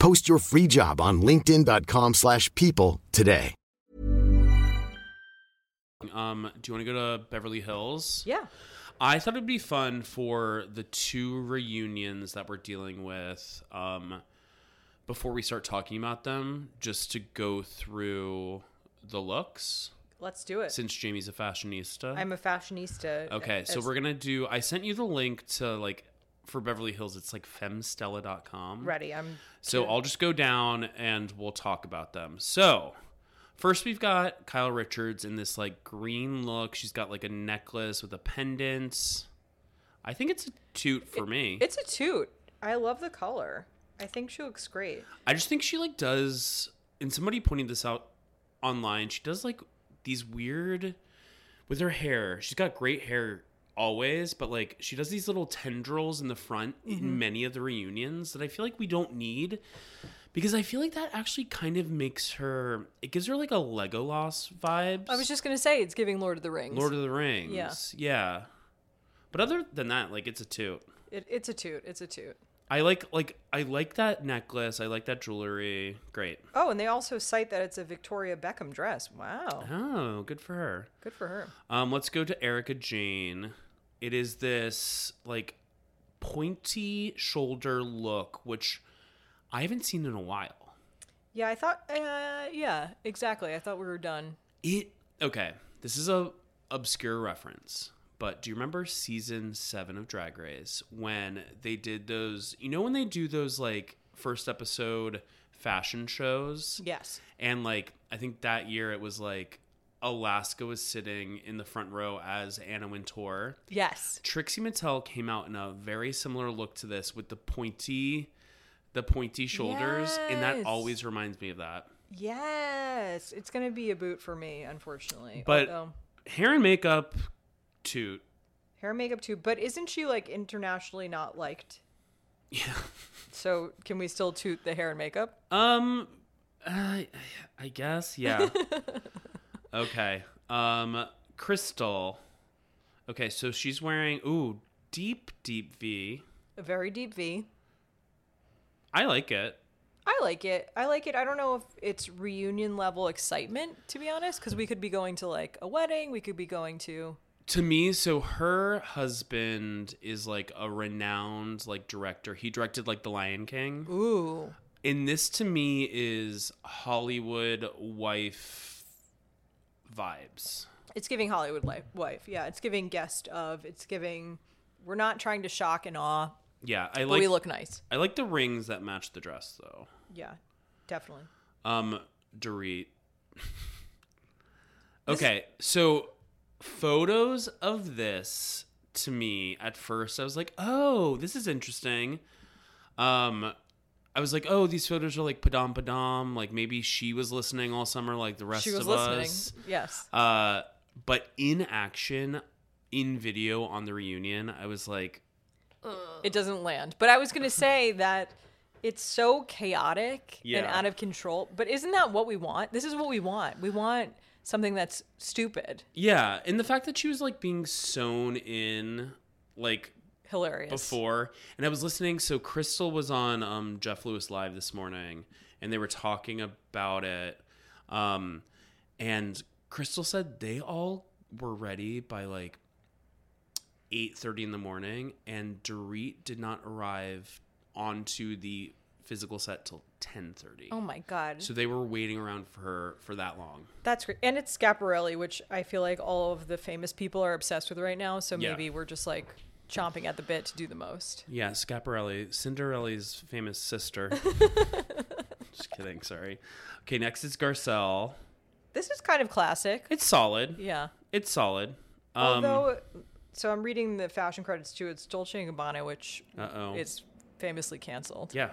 Post your free job on linkedin.com slash people today. Um, do you want to go to Beverly Hills? Yeah. I thought it'd be fun for the two reunions that we're dealing with, um, before we start talking about them, just to go through the looks. Let's do it. Since Jamie's a fashionista. I'm a fashionista. Okay. As- so we're going to do, I sent you the link to like for Beverly Hills, it's like femstella dot com. Ready. I'm So I'll just go down and we'll talk about them. So first we've got Kyle Richards in this like green look. She's got like a necklace with a pendant. I think it's a toot for it, me. It's a toot. I love the color. I think she looks great. I just think she like does, and somebody pointed this out online, she does like these weird, with her hair, she's got great hair always, but like she does these little tendrils in the front mm-hmm. in many of the reunions that I feel like we don't need, because I feel like that actually kind of makes her, it gives her like a Legolas vibe. I was just going to say, it's giving Lord of the Rings. Lord of the Rings. Yeah. Yeah. But other than that, like it's a toot. It, it's a toot. It's a toot. I like like I like that necklace. I like that jewelry. Great. Oh, and they also cite that it's a Victoria Beckham dress. Wow. Oh, good for her. Good for her. Um, let's go to Erica Jane. It is this like pointy shoulder look, which I haven't seen in a while. Yeah, I thought. Uh, yeah, exactly. I thought we were done. It okay. This is a obscure reference. But do you remember season seven of Drag Race when they did those, you know, when they do those like first episode fashion shows? Yes. And like, I think that year it was like Alaska was sitting in the front row as Anna Wintour. Yes. Trixie Mattel came out in a very similar look to this with the pointy, the pointy shoulders. Yes. And that always reminds me of that. Yes. It's going to be a boot for me, unfortunately. But although hair and makeup... toot. Hair and makeup too, but isn't she like internationally not liked? Yeah. So can we still toot the hair and makeup? Um, I, I guess, yeah. Okay. Um, Crystal. Okay, so she's wearing, ooh, deep, deep V. A very deep V. I like it. I like it. I like it. I don't know if it's reunion level excitement, to be honest, because we could be going to like a wedding. We could be going to... To me, so her husband is like a renowned like director. He directed like The Lion King. Ooh. And this to me is Hollywood wife vibes. It's giving Hollywood life, wife. Yeah, it's giving guest of. It's giving, we're not trying to shock and awe. Yeah, I like. But we look nice. I like the rings that match the dress though. Yeah, definitely. Um, Dorit. Okay, is- so... Photos of this to me at first, I was like, oh, this is interesting. Um, I was like, oh, these photos are like padam padam. Like maybe she was listening all summer, like the rest of us. She was listening. Yes. Uh, but in action, in video on the reunion, I was like, ugh. It doesn't land. But I was going to say that it's so chaotic yeah. and out of control. But isn't that what we want? This is what we want. We want. Something that's stupid. Yeah. And the fact that she was like being sewn in like hilarious before. And I was listening. So Crystal was on um, Jeff Lewis Live this morning and they were talking about it. Um, and Crystal said they all were ready by like eight thirty in the morning. And Dorit did not arrive onto the physical set till ten thirty. Oh my god. So they were waiting around for her for that long. That's great. And it's Schiaparelli, which I feel like all of the famous people are obsessed with right now, so maybe yeah. we're just like chomping at the bit to do the most. Yeah, Schiaparelli, Cinderella's famous sister. Just kidding, sorry. Okay, next is Garcelle. This is kind of classic. It's solid. Yeah. It's solid. Um, Although so I'm reading the fashion credits too. It's Dolce and Gabbana, which uh-oh. It's famously canceled. Yeah.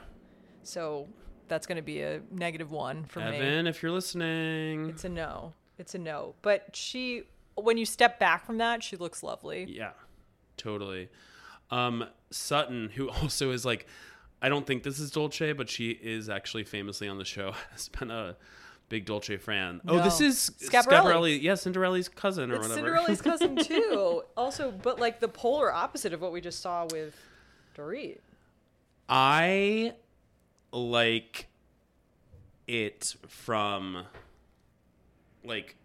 So that's going to be a negative one for Evan, me. Evan, if you're listening. It's a no. It's a no. But she, when you step back from that, she looks lovely. Yeah, totally. Um, Sutton, who also is like, I don't think this is Dolce, but she is actually famously on the show. Has been a big Dolce fan. No. Oh, this is Schiaparelli. Schiaparelli. Yeah, Cinderella's cousin or it's whatever. Cinderella's cousin too. Also, but like the polar opposite of what we just saw with Dorit. I... like it from like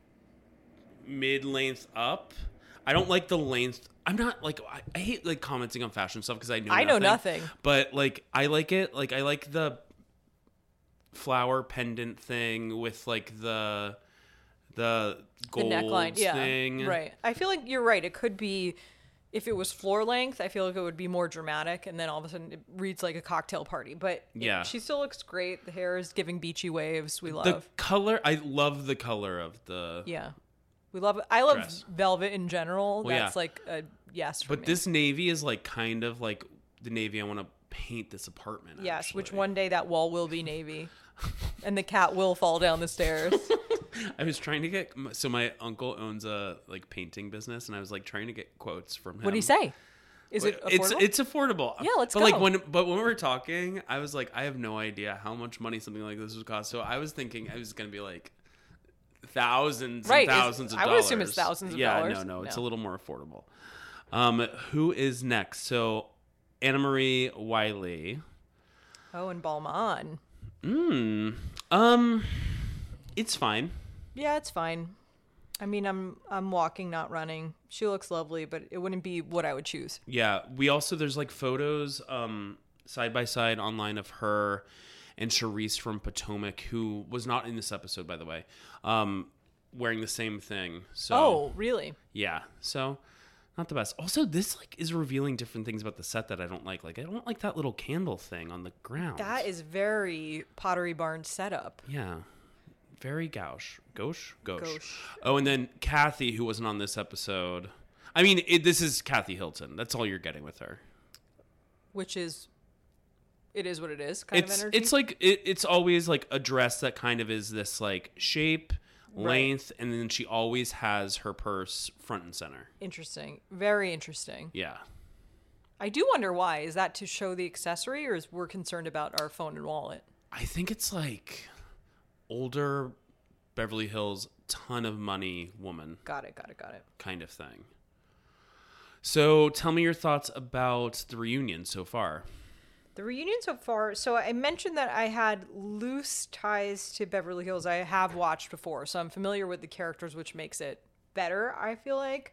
mid length up. I don't like the length. I'm not like, I, I hate like commenting on fashion stuff because I know I nothing, know nothing, but like, I like it. Like I like the flower pendant thing with like the, the gold the neckline, yeah, thing. Right. I feel like you're right. It could be if it was floor length, I feel like it would be more dramatic, and then all of a sudden it reads like a cocktail party. But yeah, it, she still looks great. The hair is giving beachy waves. We love the color. I love the color of the yeah. We love. I love dress. Velvet in general. Well, That's yeah. like a yes. For but me. This navy is like kind of like the navy I want to paint this apartment. Yes, actually. Which one day that wall will be navy, and the cat will fall down the stairs. I was trying to get so my uncle owns a like painting business, and I was like trying to get quotes from him. What do you say? Is it affordable? It's it's affordable. Yeah, let's but go. Like when, but when we were talking, I was like, I have no idea how much money something like this would cost. So I was thinking I was gonna be like thousands, right? And thousands it's, of I dollars. I would assume it's thousands of yeah, dollars. Yeah, no, no, it's no. a little more affordable. Um, who is next? So Anna Marie Wiley. Oh, and Balmain. Hmm. Um, it's fine. Yeah, it's fine. I mean, I'm I'm walking, not running. She looks lovely, but it wouldn't be what I would choose. Yeah. We also, there's like photos um, side by side online of her and Charisse from Potomac, who was not in this episode, by the way, um, wearing the same thing. So, oh, really? Yeah. So not the best. Also, this like is revealing different things about the set that I don't like. Like I don't like that little candle thing on the ground. That is very Pottery Barn setup. Yeah. Very gauche. Gauche? Gauche. Gauche. Oh, and then Kathy, who wasn't on this episode. I mean, it, this is Kathy Hilton. That's all you're getting with her. Which is, it is what it is kind it's, of energy? It's like, it, it's always like a dress that kind of is this like shape, right. length, and then she always has her purse front and center. Interesting. Very interesting. Yeah. I do wonder why. Is that to show the accessory, or is we're concerned about our phone and wallet? I think it's like... older Beverly Hills, ton of money woman. Got it, got it, got it. Kind of thing. So tell me your thoughts about the reunion so far. The reunion so far. So I mentioned that I had loose ties to Beverly Hills. I have watched before, so I'm familiar with the characters, which makes it better, I feel like.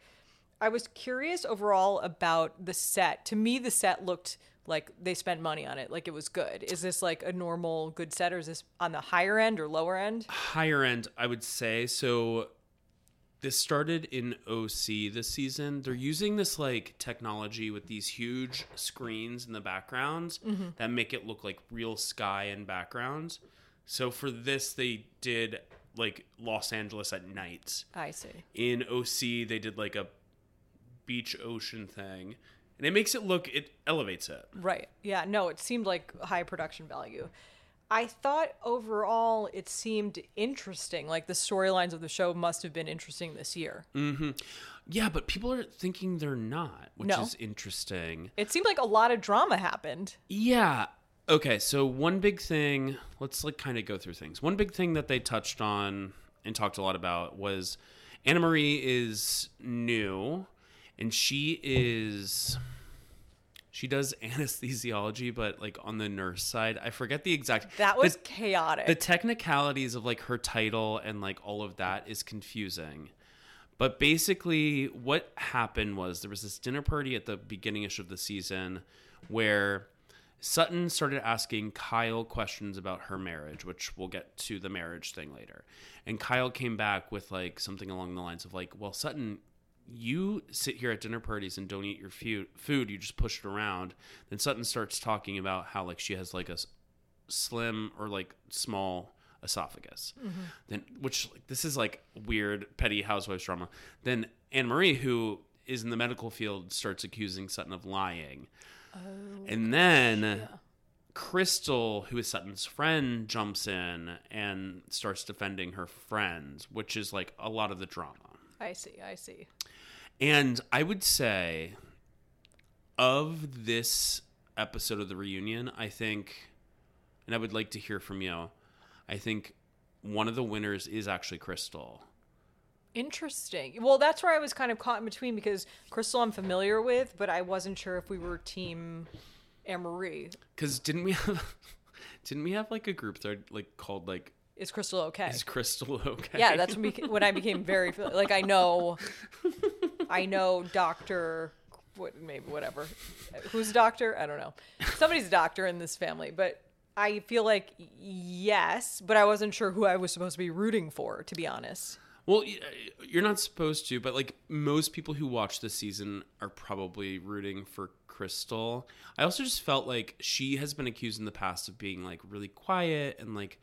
I was curious overall about the set. To me, the set looked... like they spent money on it. Like it was good. Is this like a normal good set, or is this on the higher end or lower end? Higher end, I would say. So this started in O C this season. They're using this like technology with these huge screens in the backgrounds mm-hmm. that make it look like real sky and backgrounds. So for this, they did like Los Angeles at night. I see. In O C, they did like a beach ocean thing. And it makes it look, it elevates it. Right. Yeah. No, it seemed like high production value. I thought overall it seemed interesting. Like the storylines of the show must have been interesting this year. Mm-hmm. Yeah, but people are thinking they're not, which no. is interesting. It seemed like a lot of drama happened. Yeah. Okay. So one big thing, let's like kind of go through things. One big thing that they touched on and talked a lot about was Anna Marie is new. And she is, she does anesthesiology, but like on the nurse side. I forget the exact. That was the, chaotic. The technicalities of like her title and like all of that is confusing. But basically what happened was there was this dinner party at the beginning-ish of the season where Sutton started asking Kyle questions about her marriage, which we'll get to the marriage thing later. And Kyle came back with like something along the lines of like, well, Sutton... you sit here at dinner parties and don't eat your food. You just push it around. Then Sutton starts talking about how like she has like a slim or like small esophagus. Mm-hmm. Then, which like, this is like weird petty housewives drama. Then Anne Marie, who is in the medical field, starts accusing Sutton of lying. Oh, and then yeah. Crystal, who is Sutton's friend, jumps in and starts defending her friends, which is like a lot of the drama. I see, I see. And I would say of this episode of the reunion, I think, and I would like to hear from you, I think one of the winners is actually Crystal. Interesting. Well, that's where I was kind of caught in between because Crystal I'm familiar with, but I wasn't sure if we were team Anne Marie. Because didn't we have, didn't we have like a group thread like called like, Is Crystal okay? Is Crystal okay? Yeah, that's when, beca- when I became very... Like, I know... I know Doctor... What, maybe whatever. Who's a doctor? I don't know. Somebody's a doctor in this family. But I feel like, yes. But I wasn't sure who I was supposed to be rooting for, to be honest. Well, you're not supposed to, but like most people who watch this season are probably rooting for Crystal. I also just felt like she has been accused in the past of being like really quiet and like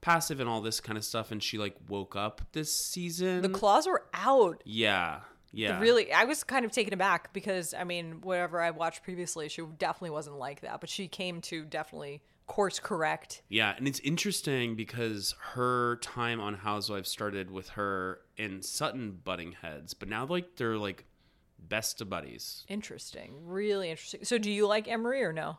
passive and all this kind of stuff, and she like woke up this season. The claws were out. Yeah. Yeah. Really, I was kind of taken aback because, I mean, whatever I watched previously, she definitely wasn't like that. But she came to definitely course correct. Yeah. And it's interesting because her time on Housewives started with her and Sutton butting heads. But now, like, they're, like, best of buddies. Interesting. Really interesting. So do you like Emery or no?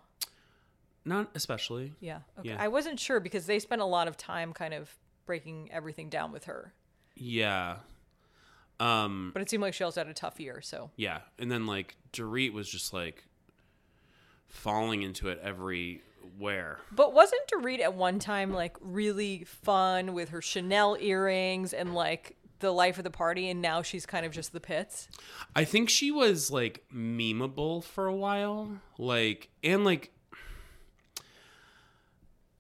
Not especially. Yeah. Okay. Yeah. I wasn't sure because they spent a lot of time kind of breaking everything down with her. Yeah. Um, but it seemed like she also had a tough year, so. Yeah. And then, like, Dorit was just, like, falling into it everywhere. But wasn't Dorit at one time, like, really fun with her Chanel earrings and, like, the life of the party, and now she's kind of just the pits? I think she was, like, memeable for a while. Like, and, like,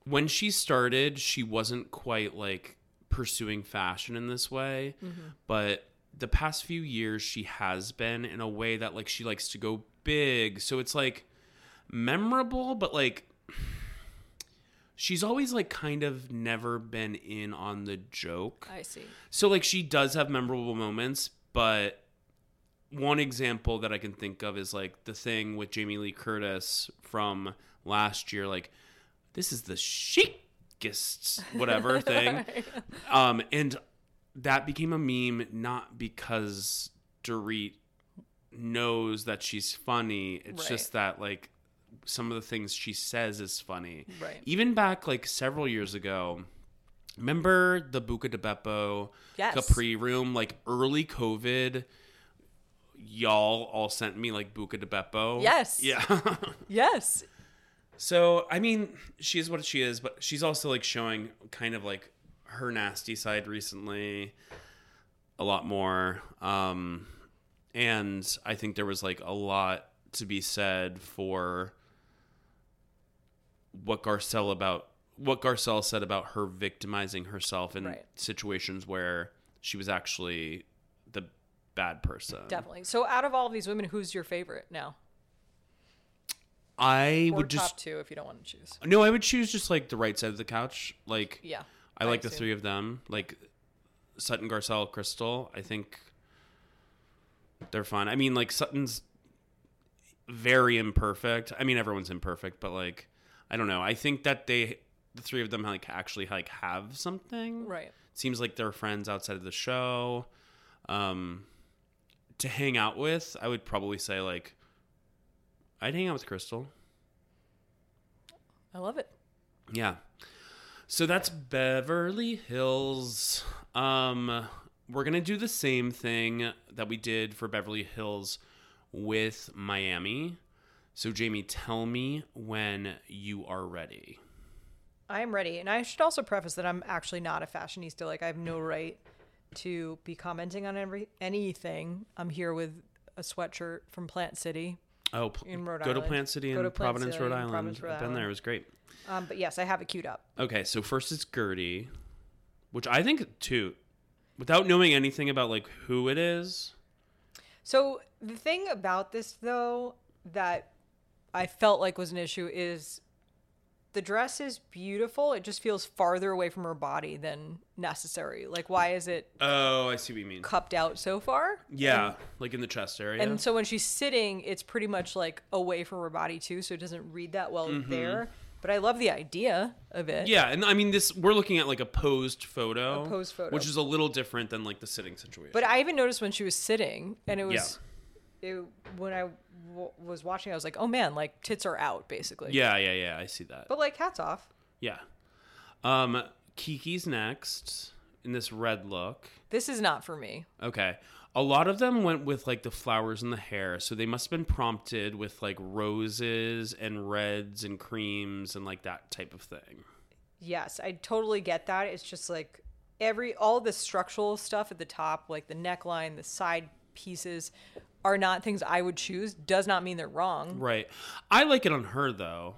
when she started, she wasn't quite, like, pursuing fashion in this way. Mm-hmm. But the past few years she has been in a way that like she likes to go big, so it's like memorable, but like she's always like kind of never been in on the joke. I see. So like she does have memorable moments, but one example that I can think of is like the thing with Jamie Lee Curtis from last year, like this is the chicest whatever thing. Um and that became a meme, not because Dorit knows that she's funny. It's right. Just that, like, some of the things she says is funny. Right. Even back, like, several years ago, remember the Buca di Beppo yes. Capri room? Like, early COVID, y'all all sent me, like, Buca di Beppo. Yes. Yeah. Yes. So, I mean, she is what she is, but she's also, like, showing kind of, like, her nasty side recently a lot more. Um, and I think there was like a lot to be said for what Garcelle about what Garcelle said about her victimizing herself in right. situations where she was actually the bad person. Definitely. So out of all of these women, who's your favorite now? I or would top just two if you don't want to choose. No, I would choose just like the right side of the couch. Like, yeah. I like I the three of them, like Sutton, Garcelle, Crystal. I think they're fun. I mean, like Sutton's very imperfect. I mean, everyone's imperfect, but like, I don't know. I think that they, the three of them, like actually like have something. Right. It seems like they're friends outside of the show. Um, to hang out with, I would probably say like, I'd hang out with Crystal. I love it. Yeah. So that's Beverly Hills. Um, we're going to do the same thing that we did for Beverly Hills with Miami. So, Jamie, tell me when you are ready. I am ready. And I should also preface that I'm actually not a fashionista. Like, I have no right to be commenting on every anything. I'm here with a sweatshirt from Plant City. Oh, in Rhode go Island. to Plant City in Providence, City, Rhode Island. Providence, Rhode I've Island. been there. It was great. Um, but yes, I have it queued up. Okay, so first it's Gertie, which I think, too, without knowing anything about, like, who it is. So the thing about this, though, that I felt like was an issue is the dress is beautiful. It just feels farther away from her body than necessary. Like, why is it... Oh, I see what you mean. Cupped out so far? Yeah, and, like in the chest area. And so when she's sitting, it's pretty much, like, away from her body, too, so it doesn't read that well mm-hmm. there. But I love the idea of it. Yeah, and I mean, this we're looking at, like, a posed photo. A posed photo. Which is a little different than, like, the sitting situation. But I even noticed when she was sitting, and it was... Yeah. It, when I w- was watching, I was like, oh man, like tits are out basically. Yeah, yeah, yeah. I see that. But like hats off. Yeah. Um, Kiki's next in this red look. This is not for me. Okay. A lot of them went with like the flowers and the hair. So they must have been prompted with like roses and reds and creams and like that type of thing. Yes, I totally get that. It's just like every, all the structural stuff at the top, like the neckline, the side pieces, are not things I would choose. Does not mean they're wrong. Right. I like it on her, though.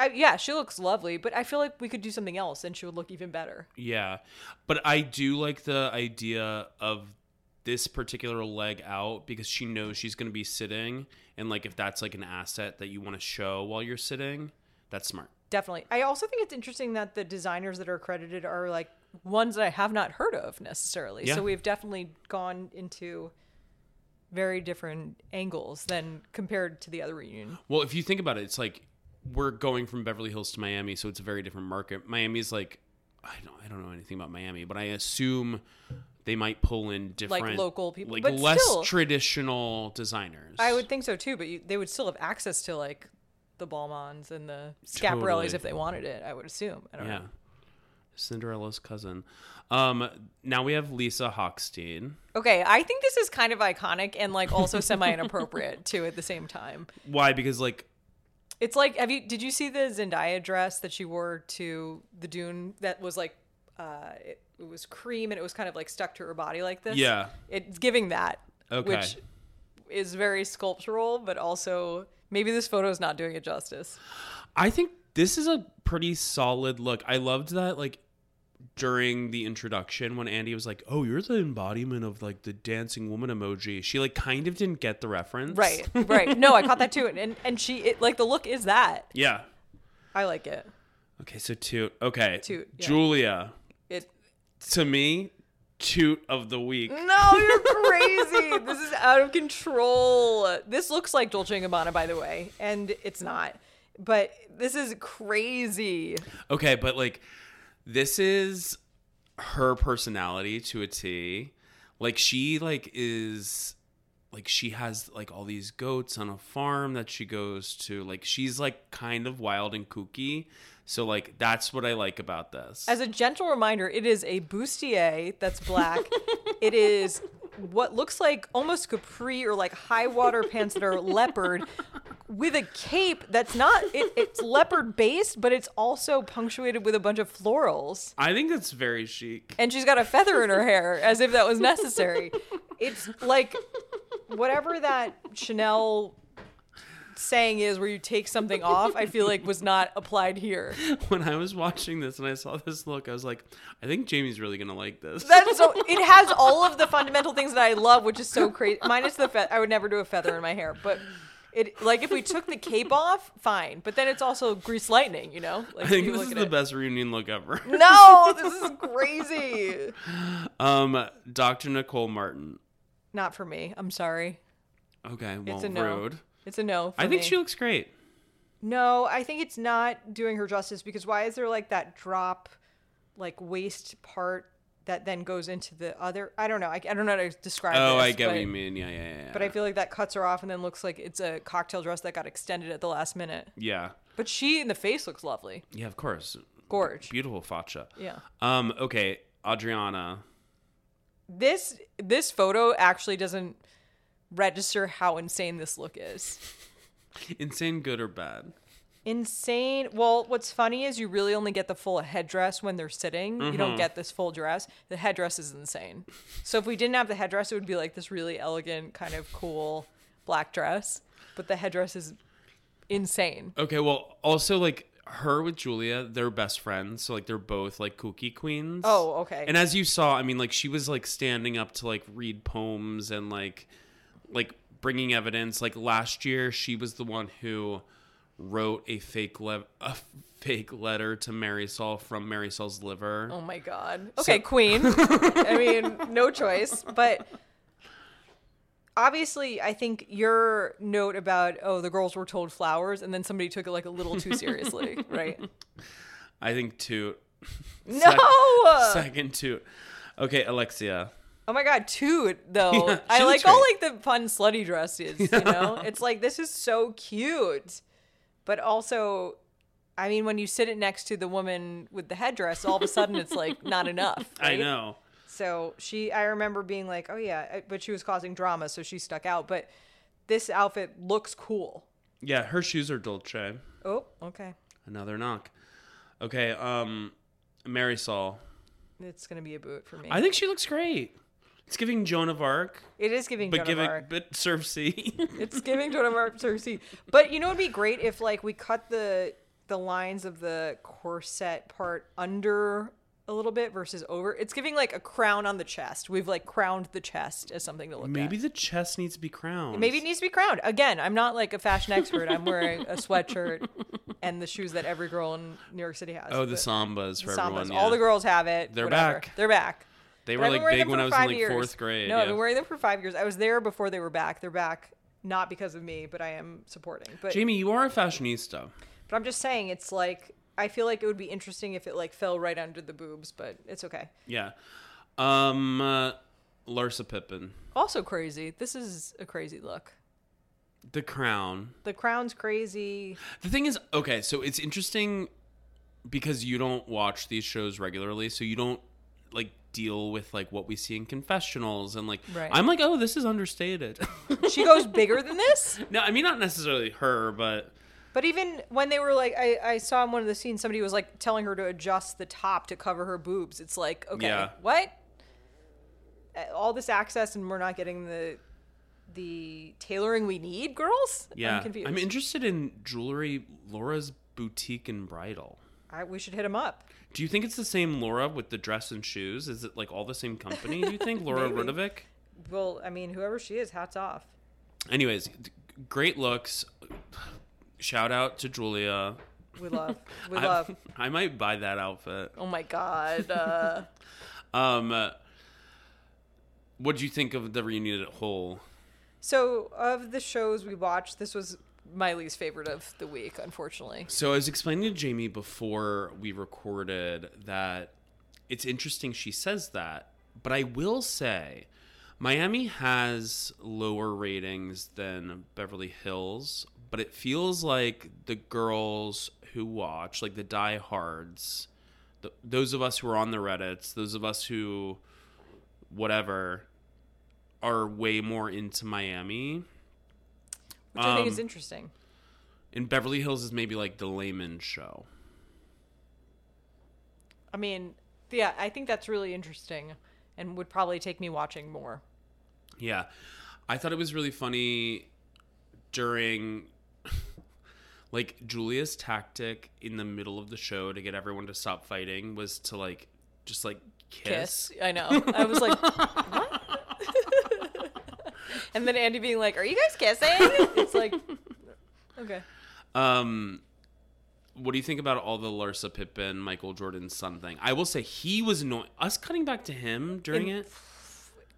I, yeah, she looks lovely, but I feel like we could do something else and she would look even better. Yeah, but I do like the idea of this particular leg out because she knows she's going to be sitting. And like if that's like an asset that you want to show while you're sitting, that's smart. Definitely. I also think it's interesting that the designers that are credited are like ones that I have not heard of necessarily. Yeah. So we've definitely gone into very different angles than compared to the other reunion. Well, if you think about it, it's like we're going from Beverly Hills to Miami, so it's a very different market. Miami's like, I don't, I don't know anything about Miami, but I assume they might pull in different, like local people, like but less still, traditional designers. I would think so too, but you, they would still have access to like the Balmonds and the Scaparellis totally. If they wanted it. I would assume. I don't yeah. know. Cinderella's cousin. Um, now we have Lisa Hochstein. Okay, I think this is kind of iconic and like also semi inappropriate too at the same time. Why? Because like. It's like, have you, did you see the Zendaya dress that she wore to the Dune that was like, uh, it, it was cream and it was kind of like stuck to her body like this? Yeah. It's giving that, okay. Which is very sculptural, but also maybe this photo is not doing it justice. I think this is a pretty solid look. I loved that like during the introduction when Andy was like, oh, you're the embodiment of like the dancing woman emoji. She like kind of didn't get the reference. Right. Right. No, I caught that too. And, and she it, like the look is that. Yeah. I like it. Okay. So toot. Okay. Toot. Yeah. Julia. It. To me, toot of the week. No, you're crazy. This is out of control. This looks like Dolce and Gabbana, by the way. And it's not, but this is crazy. Okay. But like, this is her personality to a T. Like she like is like she has like all these goats on a farm that she goes to. Like she's like kind of wild and kooky. So like that's what I like about this. As a gentle reminder, it is a bustier that's black. It is what looks like almost capri or like high water pants that are leopard with a cape that's not it, it's leopard based, but it's also punctuated with a bunch of florals. I think that's very chic. And she's got a feather in her hair as if that was necessary. It's like whatever that Chanel saying is where you take something off, I feel like was not applied here. When I was watching this and I saw this look, I was like, I think Jamie's really gonna like this. That's so it has all of the fundamental things that I love, which is so crazy. Minus the feather. I would never do a feather in my hair, but it like if we took the cape off, fine. But then it's also Grease Lightning, you know? Like, I think this look is the it. best reunion look ever. No, this is crazy. Um, Doctor Nicole Martin. Not for me. I'm sorry. Okay, well, it's a no. rude. It's a no for I think me. She looks great. No, I think it's not doing her justice because why is there like that drop, like waist part that then goes into the other? I don't know. I, I don't know how to describe it. Oh, this, I get but, what you mean. Yeah, yeah, yeah. But I feel like that cuts her off and then looks like it's a cocktail dress that got extended at the last minute. Yeah. But she in the face looks lovely. Yeah, of course. Gorge. Beautiful faccia. Yeah. Um. Okay, Adriana. This This photo actually doesn't register how insane this look is. Insane good or bad? Insane. Well, what's funny is you really only get the full headdress when they're sitting. Mm-hmm. You don't get this full dress. The headdress is insane. So if we didn't have the headdress, it would be like this really elegant, kind of cool black dress. But the headdress is insane. Okay, well, also like her with Julia, they're best friends. So like they're both like kooky queens. Oh, okay. And as you saw, I mean, like she was like standing up to like read poems and like like bringing evidence. Like last year, she was the one who wrote a fake le- a fake letter to Marisol from Marisol's liver. Oh my God. Okay, so- queen. I mean, no choice. But obviously, I think your note about, oh, the girls were told flowers and then somebody took it like a little too seriously, right? I think toot. No! Sec- second toot. Okay, Alexia. Oh my God, toot though. Yeah, I like all like the fun slutty dresses, yeah. You know? It's like, this is so cute. But also, I mean, when you sit it next to the woman with the headdress, all of a sudden it's like not enough. Right? I know. So she, I remember being like, oh yeah, but she was causing drama. So she stuck out, but this outfit looks cool. Yeah. Her shoes are Dolce. Oh, okay. Another knock. Okay. Um, Marisol. It's going to be a boot for me. I think she looks great. It's giving Joan of Arc. It is giving Joan of Arc. But Circe. It's giving Joan of Arc, Circe. But you know, it'd be great if like we cut the the lines of the corset part under a little bit versus over. It's giving like a crown on the chest. We've like crowned the chest as something to look Maybe at. Maybe the chest needs to be crowned. Maybe it needs to be crowned. Again, I'm not like a fashion expert. I'm wearing a sweatshirt and the shoes that every girl in New York City has. Oh, the Sambas for the everyone. Sambas. Yeah. All the girls have it. They're whatever. back. They're back. They were like big when I was in like years. fourth grade. No, yeah. I've been wearing them for five years. I was there before they were back. They're back. Not because of me, but I am supporting. But Jamie, you are a fashionista. But I'm just saying, it's like, I feel like it would be interesting if it like fell right under the boobs, but it's okay. Yeah. Um, uh, Larsa Pippen. Also crazy. This is a crazy look. The crown. The crown's crazy. The thing is, okay, so it's interesting because you don't watch these shows regularly, so you don't like deal with like what we see in confessionals and like right. I'm like, oh, this is understated. She goes bigger than this? No, I mean not necessarily her, but but even when they were like, I, I saw in one of the scenes somebody was like telling her to adjust the top to cover her boobs. It's like, okay, yeah. what? All this access and we're not getting the the tailoring we need, girls? Yeah. I'm confused. I'm interested in jewelry, Laura's Boutique and Bridal. I, we should hit him up. Do you think it's the same Laura with the dress and shoes? Is it like all the same company, do you think? Laura Rudovic? Well, I mean, whoever she is, hats off. Anyways, great looks. Shout out to Julia. We love. We I, love. I might buy that outfit. Oh, my God. Uh... um, uh, what do you think of the reunion at whole? So of the shows we watched, this was my least favorite of the week, unfortunately. So I was explaining to Jamie before we recorded that it's interesting she says that, but I will say Miami has lower ratings than Beverly Hills, but it feels like the girls who watch, like the diehards, the, those of us who are on the Reddits, those of us who whatever, are way more into Miami. Which I think um, is interesting. And Beverly Hills is maybe like the layman show. I mean, yeah, I think that's really interesting and would probably take me watching more. Yeah. I thought it was really funny during like Julia's tactic in the middle of the show to get everyone to stop fighting was to like, just like kiss. kiss. I know. I was like, what? And then Andy being like, are you guys kissing? It's like, okay. Um, what do you think about all the Larsa Pippen, Michael Jordan son thing? I will say he was annoying. Us cutting back to him during in, it.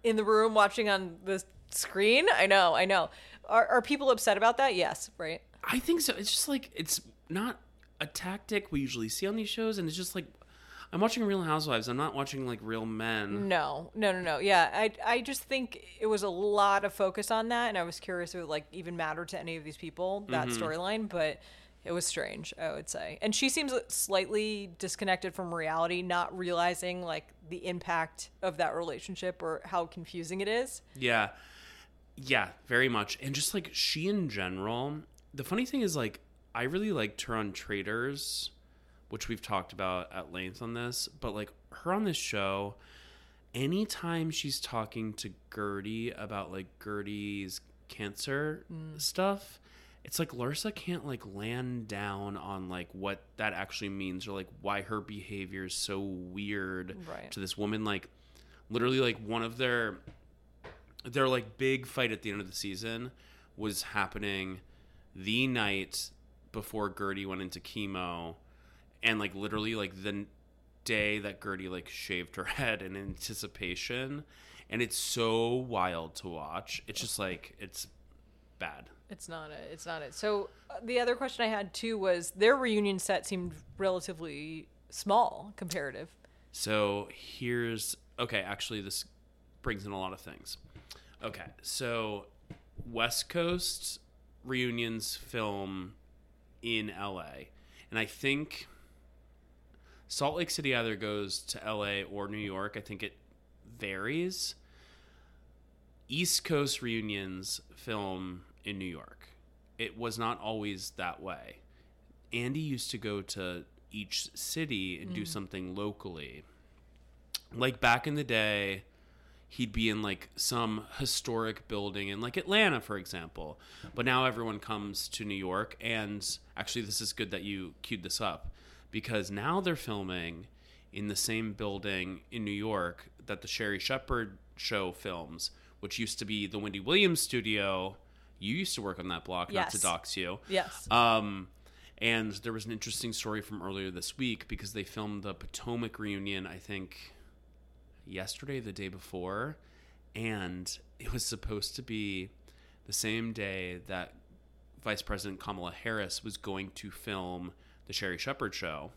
In the room watching on the screen? I know, I know. Are, are people upset about that? Yes, right? I think so. It's just like, it's not a tactic we usually see on these shows. And it's just like, I'm watching Real Housewives. I'm not watching, like, Real Men. No. No, no, no. Yeah, I I just think it was a lot of focus on that, and I was curious if it, like, even mattered to any of these people, that mm-hmm. storyline, but it was strange, I would say. And she seems slightly disconnected from reality, not realizing, like, the impact of that relationship or how confusing it is. Yeah. Yeah, very much. And just, like, she in general, the funny thing is, like, I really liked her on Traitors, which we've talked about at length on this, but like her on this show, anytime she's talking to Gertie about like Gertie's cancer mm. stuff, it's like Larsa can't like land down on like what that actually means or like why her behavior is so weird right. to this woman. Like literally like one of their, their like big fight at the end of the season was happening the night before Gertie went into chemo. And, like, literally, like, the day that Gertie, like, shaved her head in anticipation. And it's so wild to watch. It's just, like, it's bad. It's not it. It's not it. So uh, the other question I had, too, was their reunion set seemed relatively small, comparative. So here's... Okay, actually, this brings in a lot of things. Okay, so West Coast reunions film in L A. And I think... Salt Lake City either goes to L A or New York. I think it varies. East Coast reunions film in New York. It was not always that way. Andy used to go to each city and mm. do something locally. Like back in the day, he'd be in like some historic building in like Atlanta, for example. But now everyone comes to New York, and actually this is good that you queued this up, because now they're filming in the same building in New York that the Sherry Shepherd show films, which used to be the Wendy Williams studio. You used to work on that block, yes. Not to dox you. Yes. Um, and there was an interesting story from earlier this week, because they filmed the Potomac reunion, I think, yesterday, the day before. And it was supposed to be the same day that Vice President Kamala Harris was going to film the Sherry Shepherd show.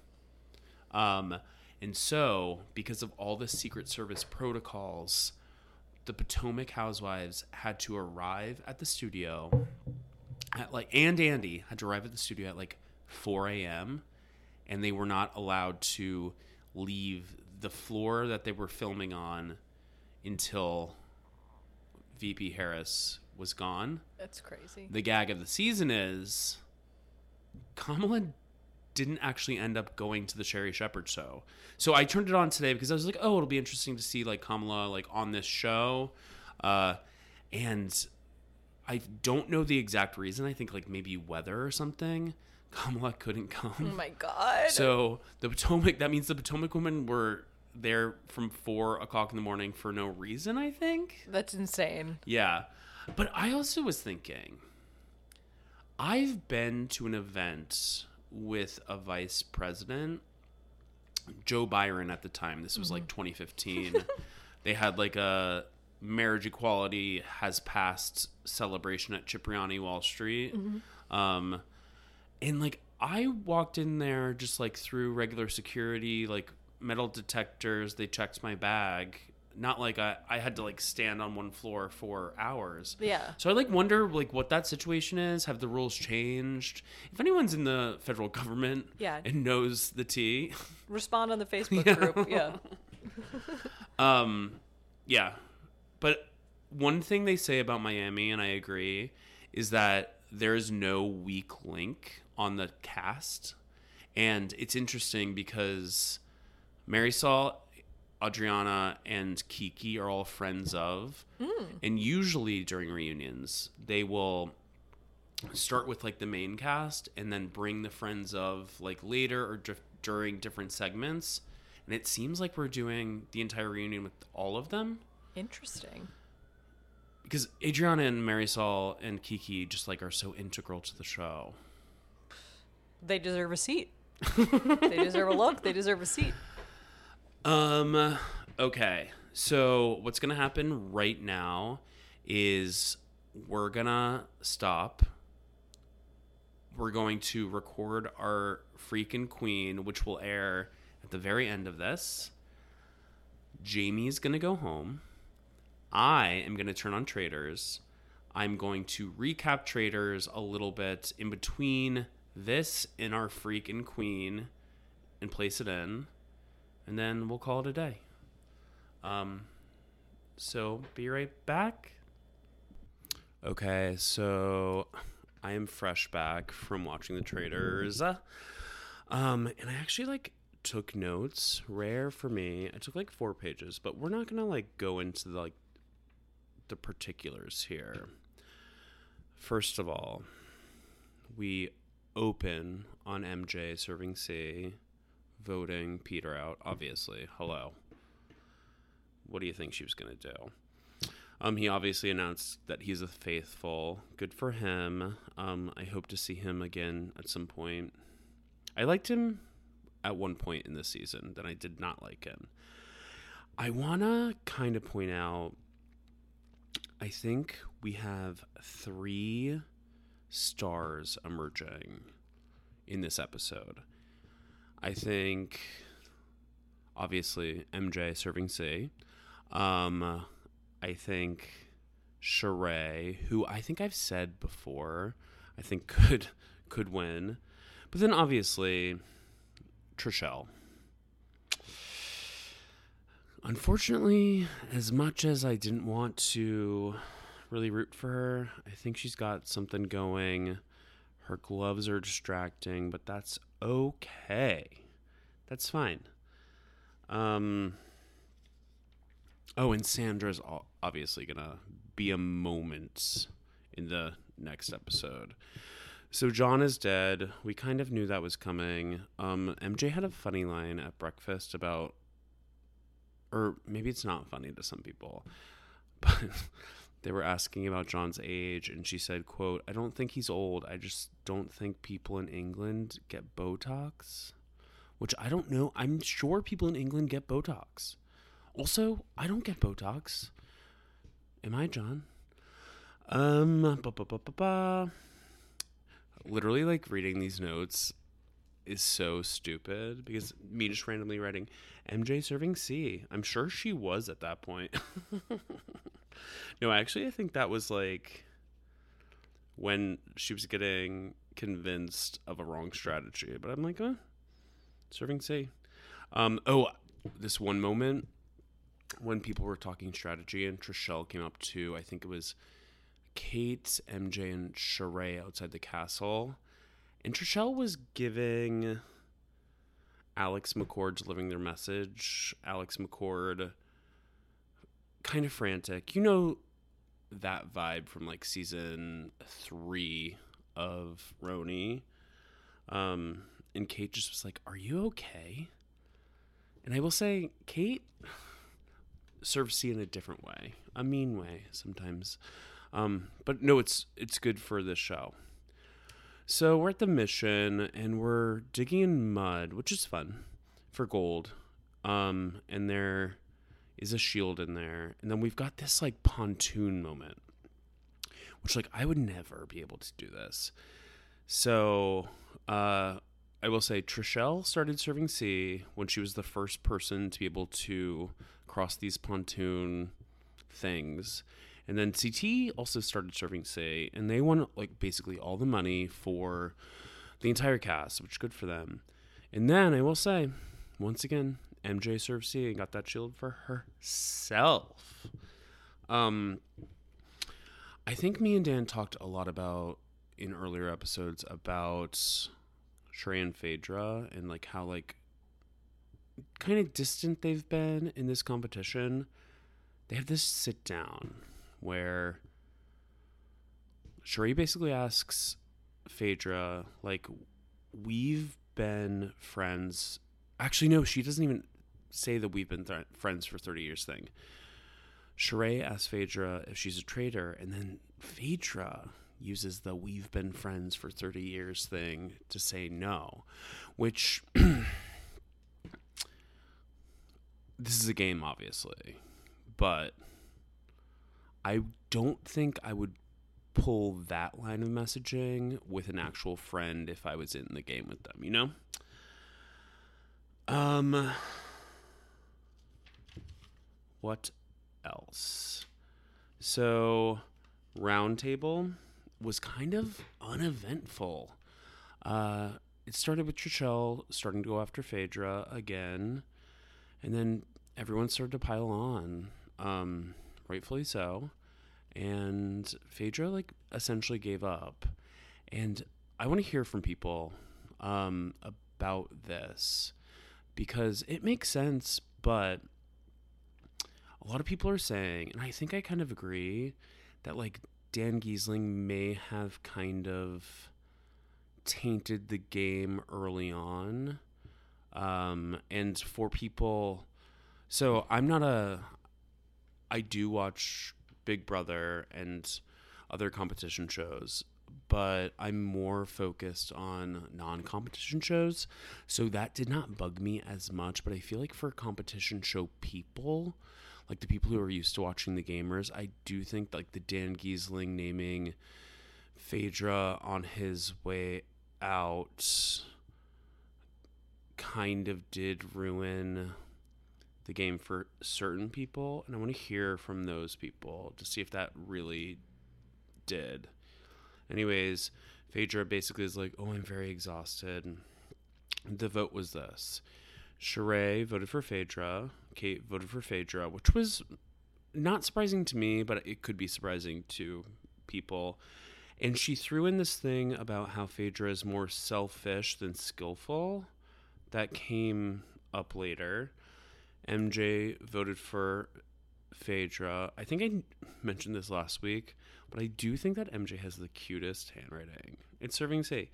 Um, and so, because of all the Secret Service protocols, the Potomac Housewives had to arrive at the studio at like, and Andy had to arrive at the studio at like four a.m. and they were not allowed to leave the floor that they were filming on until V P Harris was gone. That's crazy. The gag of the season is Kamala didn't actually end up going to the Sherry Shepherd show. So I turned it on today because I was like, oh, it'll be interesting to see like Kamala like on this show. Uh, and I don't know the exact reason. I think like maybe weather or something. Kamala couldn't come. Oh my God. So the Potomac, that means the Potomac women were there from four o'clock in the morning for no reason, I think. That's insane. Yeah. But I also was thinking, I've been to an event with a vice president, Joe Byron at the time. This was mm-hmm. like twenty fifteen. They had like a marriage equality has passed celebration at Cipriani Wall Street. Mm-hmm. Um, and like I walked in there just like through regular security, like metal detectors. They checked my bag. Not like I, I had to like stand on one floor for hours. Yeah. So I like wonder like what that situation is. Have the rules changed? If anyone's in the federal government yeah. and knows the tea, respond on the Facebook yeah. group. Yeah. um, yeah. But one thing they say about Miami, and I agree, is that there is no weak link on the cast. And it's interesting because Marisol, Adriana, and Kiki are all friends of. Mm. And usually during reunions, they will start with like the main cast and then bring the friends of like later or d- during different segments. And it seems like we're doing the entire reunion with all of them. Interesting. Because Adriana and Marisol and Kiki just like are so integral to the show. They deserve a seat. They deserve a look. They deserve a seat. Um, okay. So what's going to happen right now is we're going to stop. We're going to record our Freakin' Queen, which will air at the very end of this. Jamie's going to go home. I am going to turn on Traders. I'm going to recap Traders a little bit in between this and our Freakin' Queen and place it in. And then we'll call it a day. Um, so be right back. Okay, so I am fresh back from watching The Traders. Um, and I actually, like, took notes. Rare for me. I took, like, four pages. But we're not going to, like, go into, the, like, the particulars here. First of all, we open on M J serving C, voting Peter out, obviously. Hello. What do you think she was going to do? Um, he obviously announced that he's a faithful. Good for him. Um, I hope to see him again at some point. I liked him at one point in this season, then I did not like him. I want to kind of point out, I think we have three stars emerging in this episode. I think, obviously, M J serving C. Um, I think Sheree, who I think I've said before, I think could could win. But then, obviously, Trishelle. Unfortunately, as much as I didn't want to really root for her, I think she's got something going. Her gloves are distracting, but that's okay. That's fine. Um, Oh, and Sandra's obviously going to be a moment in the next episode. So John is dead. We kind of knew that was coming. Um, M J had a funny line at breakfast about, or maybe it's not funny to some people, but they were asking about John's age, and she said, quote, "I don't think he's old. I just don't think people in England get Botox," which I don't know. I'm sure people in England get Botox. Also, I don't get Botox. Am I, John? Um, ba ba ba ba ba. Literally, like, reading these notes is so stupid because me just randomly writing M J serving C. I'm sure she was at that point. No, actually, I think that was like when she was getting convinced of a wrong strategy. But I'm like, huh? Serving C. Um, oh, this one moment when people were talking strategy and Trishelle came up to, I think it was Kate, M J, and Sheree outside the castle. And Trishelle was giving Alex McCord delivering their message. Alex McCord, kind of frantic. You know that vibe from like season three of Roni. Um, and Kate just was like, "Are you okay?" And I will say, Kate serves C in a different way, a mean way sometimes. Um, but no, it's it's good for this show. So we're at the mission, and we're digging in mud, which is fun, for gold. Um, and there is a shield in there. And then we've got this, like, pontoon moment, which, like, I would never be able to do this. So uh, I will say Trishelle started serving C when she was the first person to be able to cross these pontoon things. And then C T also started serving C, and they won, like, basically all the money for the entire cast, which is good for them. And then I will say, once again, M J served C and got that shield for herself. Um, I think me and Dan talked a lot about, in earlier episodes, about Sheree and Phaedra and, like, how, like, kind of distant they've been in this competition. They have this sit-down where Sheree basically asks Phaedra, like, we've been friends. Actually, no, she doesn't even say that we've been th- friends for thirty years thing. Sheree asks Phaedra if she's a traitor, and then Phaedra uses the "we've been friends for thirty years thing to say no, which this is a game, obviously, but I don't think I would pull that line of messaging with an actual friend if I was in the game with them, you know? Um, what else? So, Roundtable was kind of uneventful. Uh, it started with Trishelle starting to go after Phaedra again, and then everyone started to pile on, um, rightfully so. And Phaedra, like, essentially gave up. And I want to hear from people um, about this because it makes sense, but a lot of people are saying, and I think I kind of agree, that, like, Dan Giesling may have kind of tainted the game early on. Um, and for people... So I'm not a... I do watch Big Brother and other competition shows, but I'm more focused on non-competition shows, so that did not bug me as much. But I feel like for competition show people, like the people who are used to watching the gamers, I do think like the Dan Giesling naming Phaedra on his way out kind of did ruin the game for certain people, and I want to hear from those people to see if that really did. Anyways, Phaedra basically is like, "Oh, I'm very exhausted." The vote was this: Sheree voted for Phaedra, Kate voted for Phaedra, which was not surprising to me, but it could be surprising to people. And she threw in this thing about how Phaedra is more selfish than skillful. That came up later. M J voted for Phaedra. I think I mentioned this last week, but I do think that M J has the cutest handwriting. It's serving C.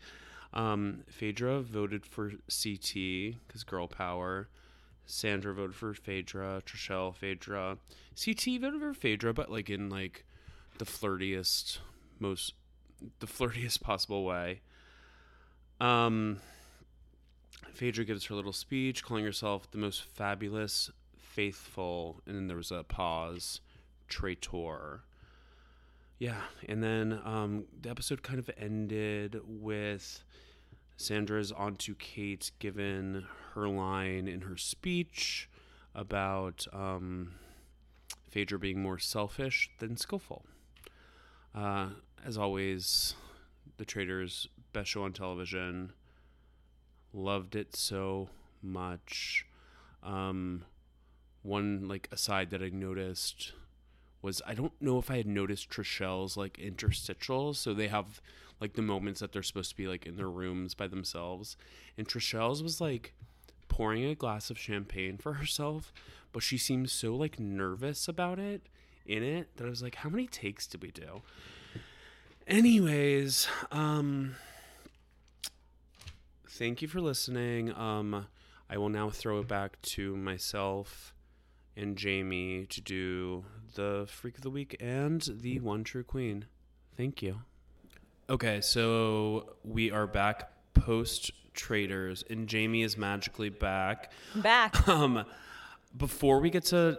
Um, Phaedra voted for C T because girl power. Sandra voted for Phaedra. Trishelle, Phaedra. C T voted for Phaedra, but like in like the flirtiest, most the flirtiest possible way. Um, Phaedra gives her little speech, calling herself the most fabulous, faithful, and then there was a pause, traitor. Yeah, and then um, the episode kind of ended with Sandra's onto Kate, given her line in her speech about um, Phaedra being more selfish than skillful. Uh, as always, The Traitors, best show on television. Loved it so much. Um, one like aside that I noticed was I don't know if I had noticed Trishelle's like interstitials. So they have like the moments that they're supposed to be like in their rooms by themselves. And Trishelle's was like pouring a glass of champagne for herself, but she seemed so like nervous about it in it that I was like, how many takes did we do? Anyways, um... thank you for listening. Um, I will now throw it back to myself and Jamie to do the Freak of the Week and the One True Queen. Thank you. Okay, so we are back post-Traders, and Jamie is magically back. Back. Um, before we get to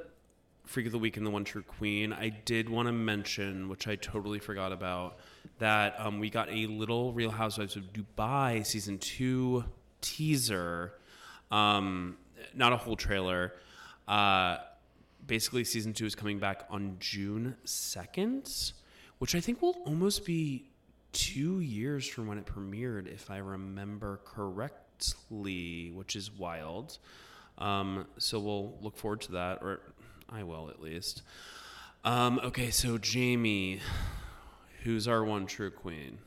Freak of the Week and the One True Queen, I did want to mention, which I totally forgot about, that um, we got a little Real Housewives of Dubai season two teaser, um, not a whole trailer. Uh, basically, season two is coming back on June second, which I think will almost be two years from when it premiered, if I remember correctly, which is wild. Um, so we'll look forward to that, or I will at least. Um, okay, so Jamie, who's our one true queen?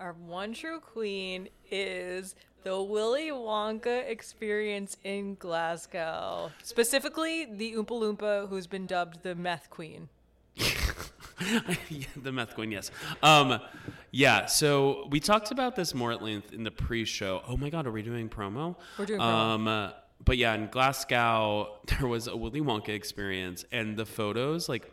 Our one true queen is the Willy Wonka experience in Glasgow. Specifically, the Oompa Loompa who's been dubbed the Meth Queen. The Meth Queen, yes. Um, yeah, so we talked about this more at length in the pre-show. Oh my God, are we doing promo? We're doing promo. Um, uh, but yeah, in Glasgow, there was a Willy Wonka experience, and the photos, like,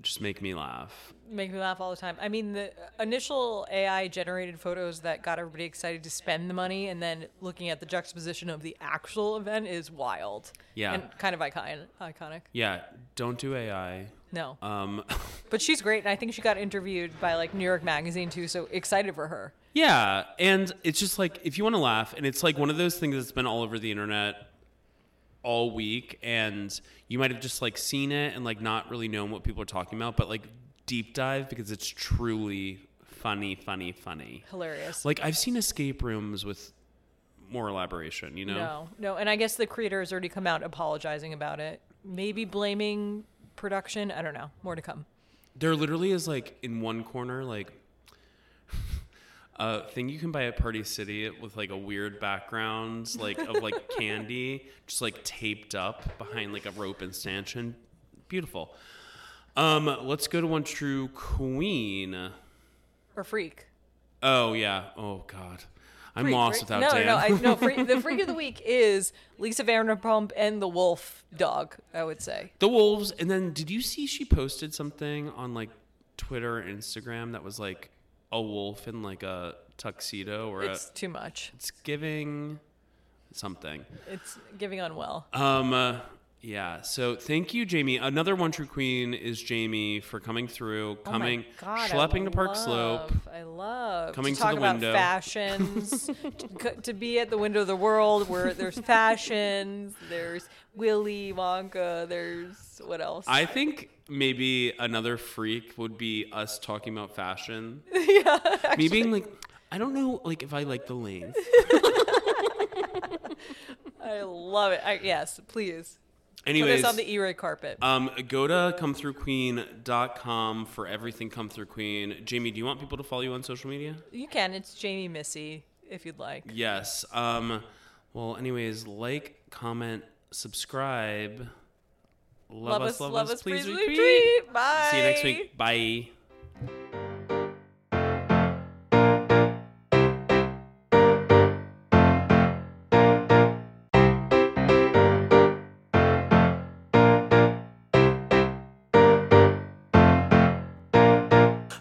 just make me laugh. Make me laugh all the time. I mean, the initial A I-generated photos that got everybody excited to spend the money, and then looking at the juxtaposition of the actual event is wild. Yeah. And kind of icon- iconic. Yeah. Don't do A I. No. Um, but she's great, and I think she got interviewed by, like, New York Magazine, too, so excited for her. Yeah, and it's just, like, if you want to laugh, and it's, like, one of those things that's been all over the internet all week, and you might have just like seen it and like not really known what people are talking about, but like deep dive because it's truly funny, funny, funny. Hilarious. Like I've seen escape rooms with more elaboration, you know? No, no. And I guess the creator has already come out apologizing about it. Maybe blaming production. I don't know. More to come. There literally is like in one corner, like Uh, thing you can buy at Party City with like a weird background, like of like candy, just like taped up behind like a rope and stanchion. Beautiful. Um, let's go to one true queen or freak. Oh yeah. Oh God, I'm freak, lost freak. without no, Dan. No, no, I, no. Freak, the freak of the week is Lisa Vanderpump and the wolf dog. I would say the wolves. And then did you see she posted something on like Twitter or Instagram that was like a wolf in like a tuxedo or it's a, too much. It's giving something. It's giving unwell. Um, uh, yeah. So thank you, Jamie. Another one true queen is Jamie for coming through, coming, oh God, schlepping to Park Slope. I love coming to, to talk the about window. Fashions to, to be at the window of the world where there's fashions, there's Willy Wonka, there's what else? I think. Maybe another freak would be us talking about fashion. Yeah, actually. Me being like, I don't know, like if I like the lanes. I love it. I, yes, please. Anyways, put us on the E-Ray carpet. Um, go to come through queen dot com for everything. Come Through Queen. Jamie, do you want people to follow you on social media? You can. It's Jamie Missy if you'd like. Yes. Um. Well, anyways, like, comment, subscribe. Love, love us, us, love us, us please, please retreat. retreat. Bye. See you next week. Bye.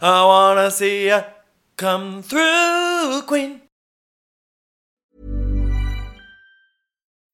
I wanna see ya come through, Queen.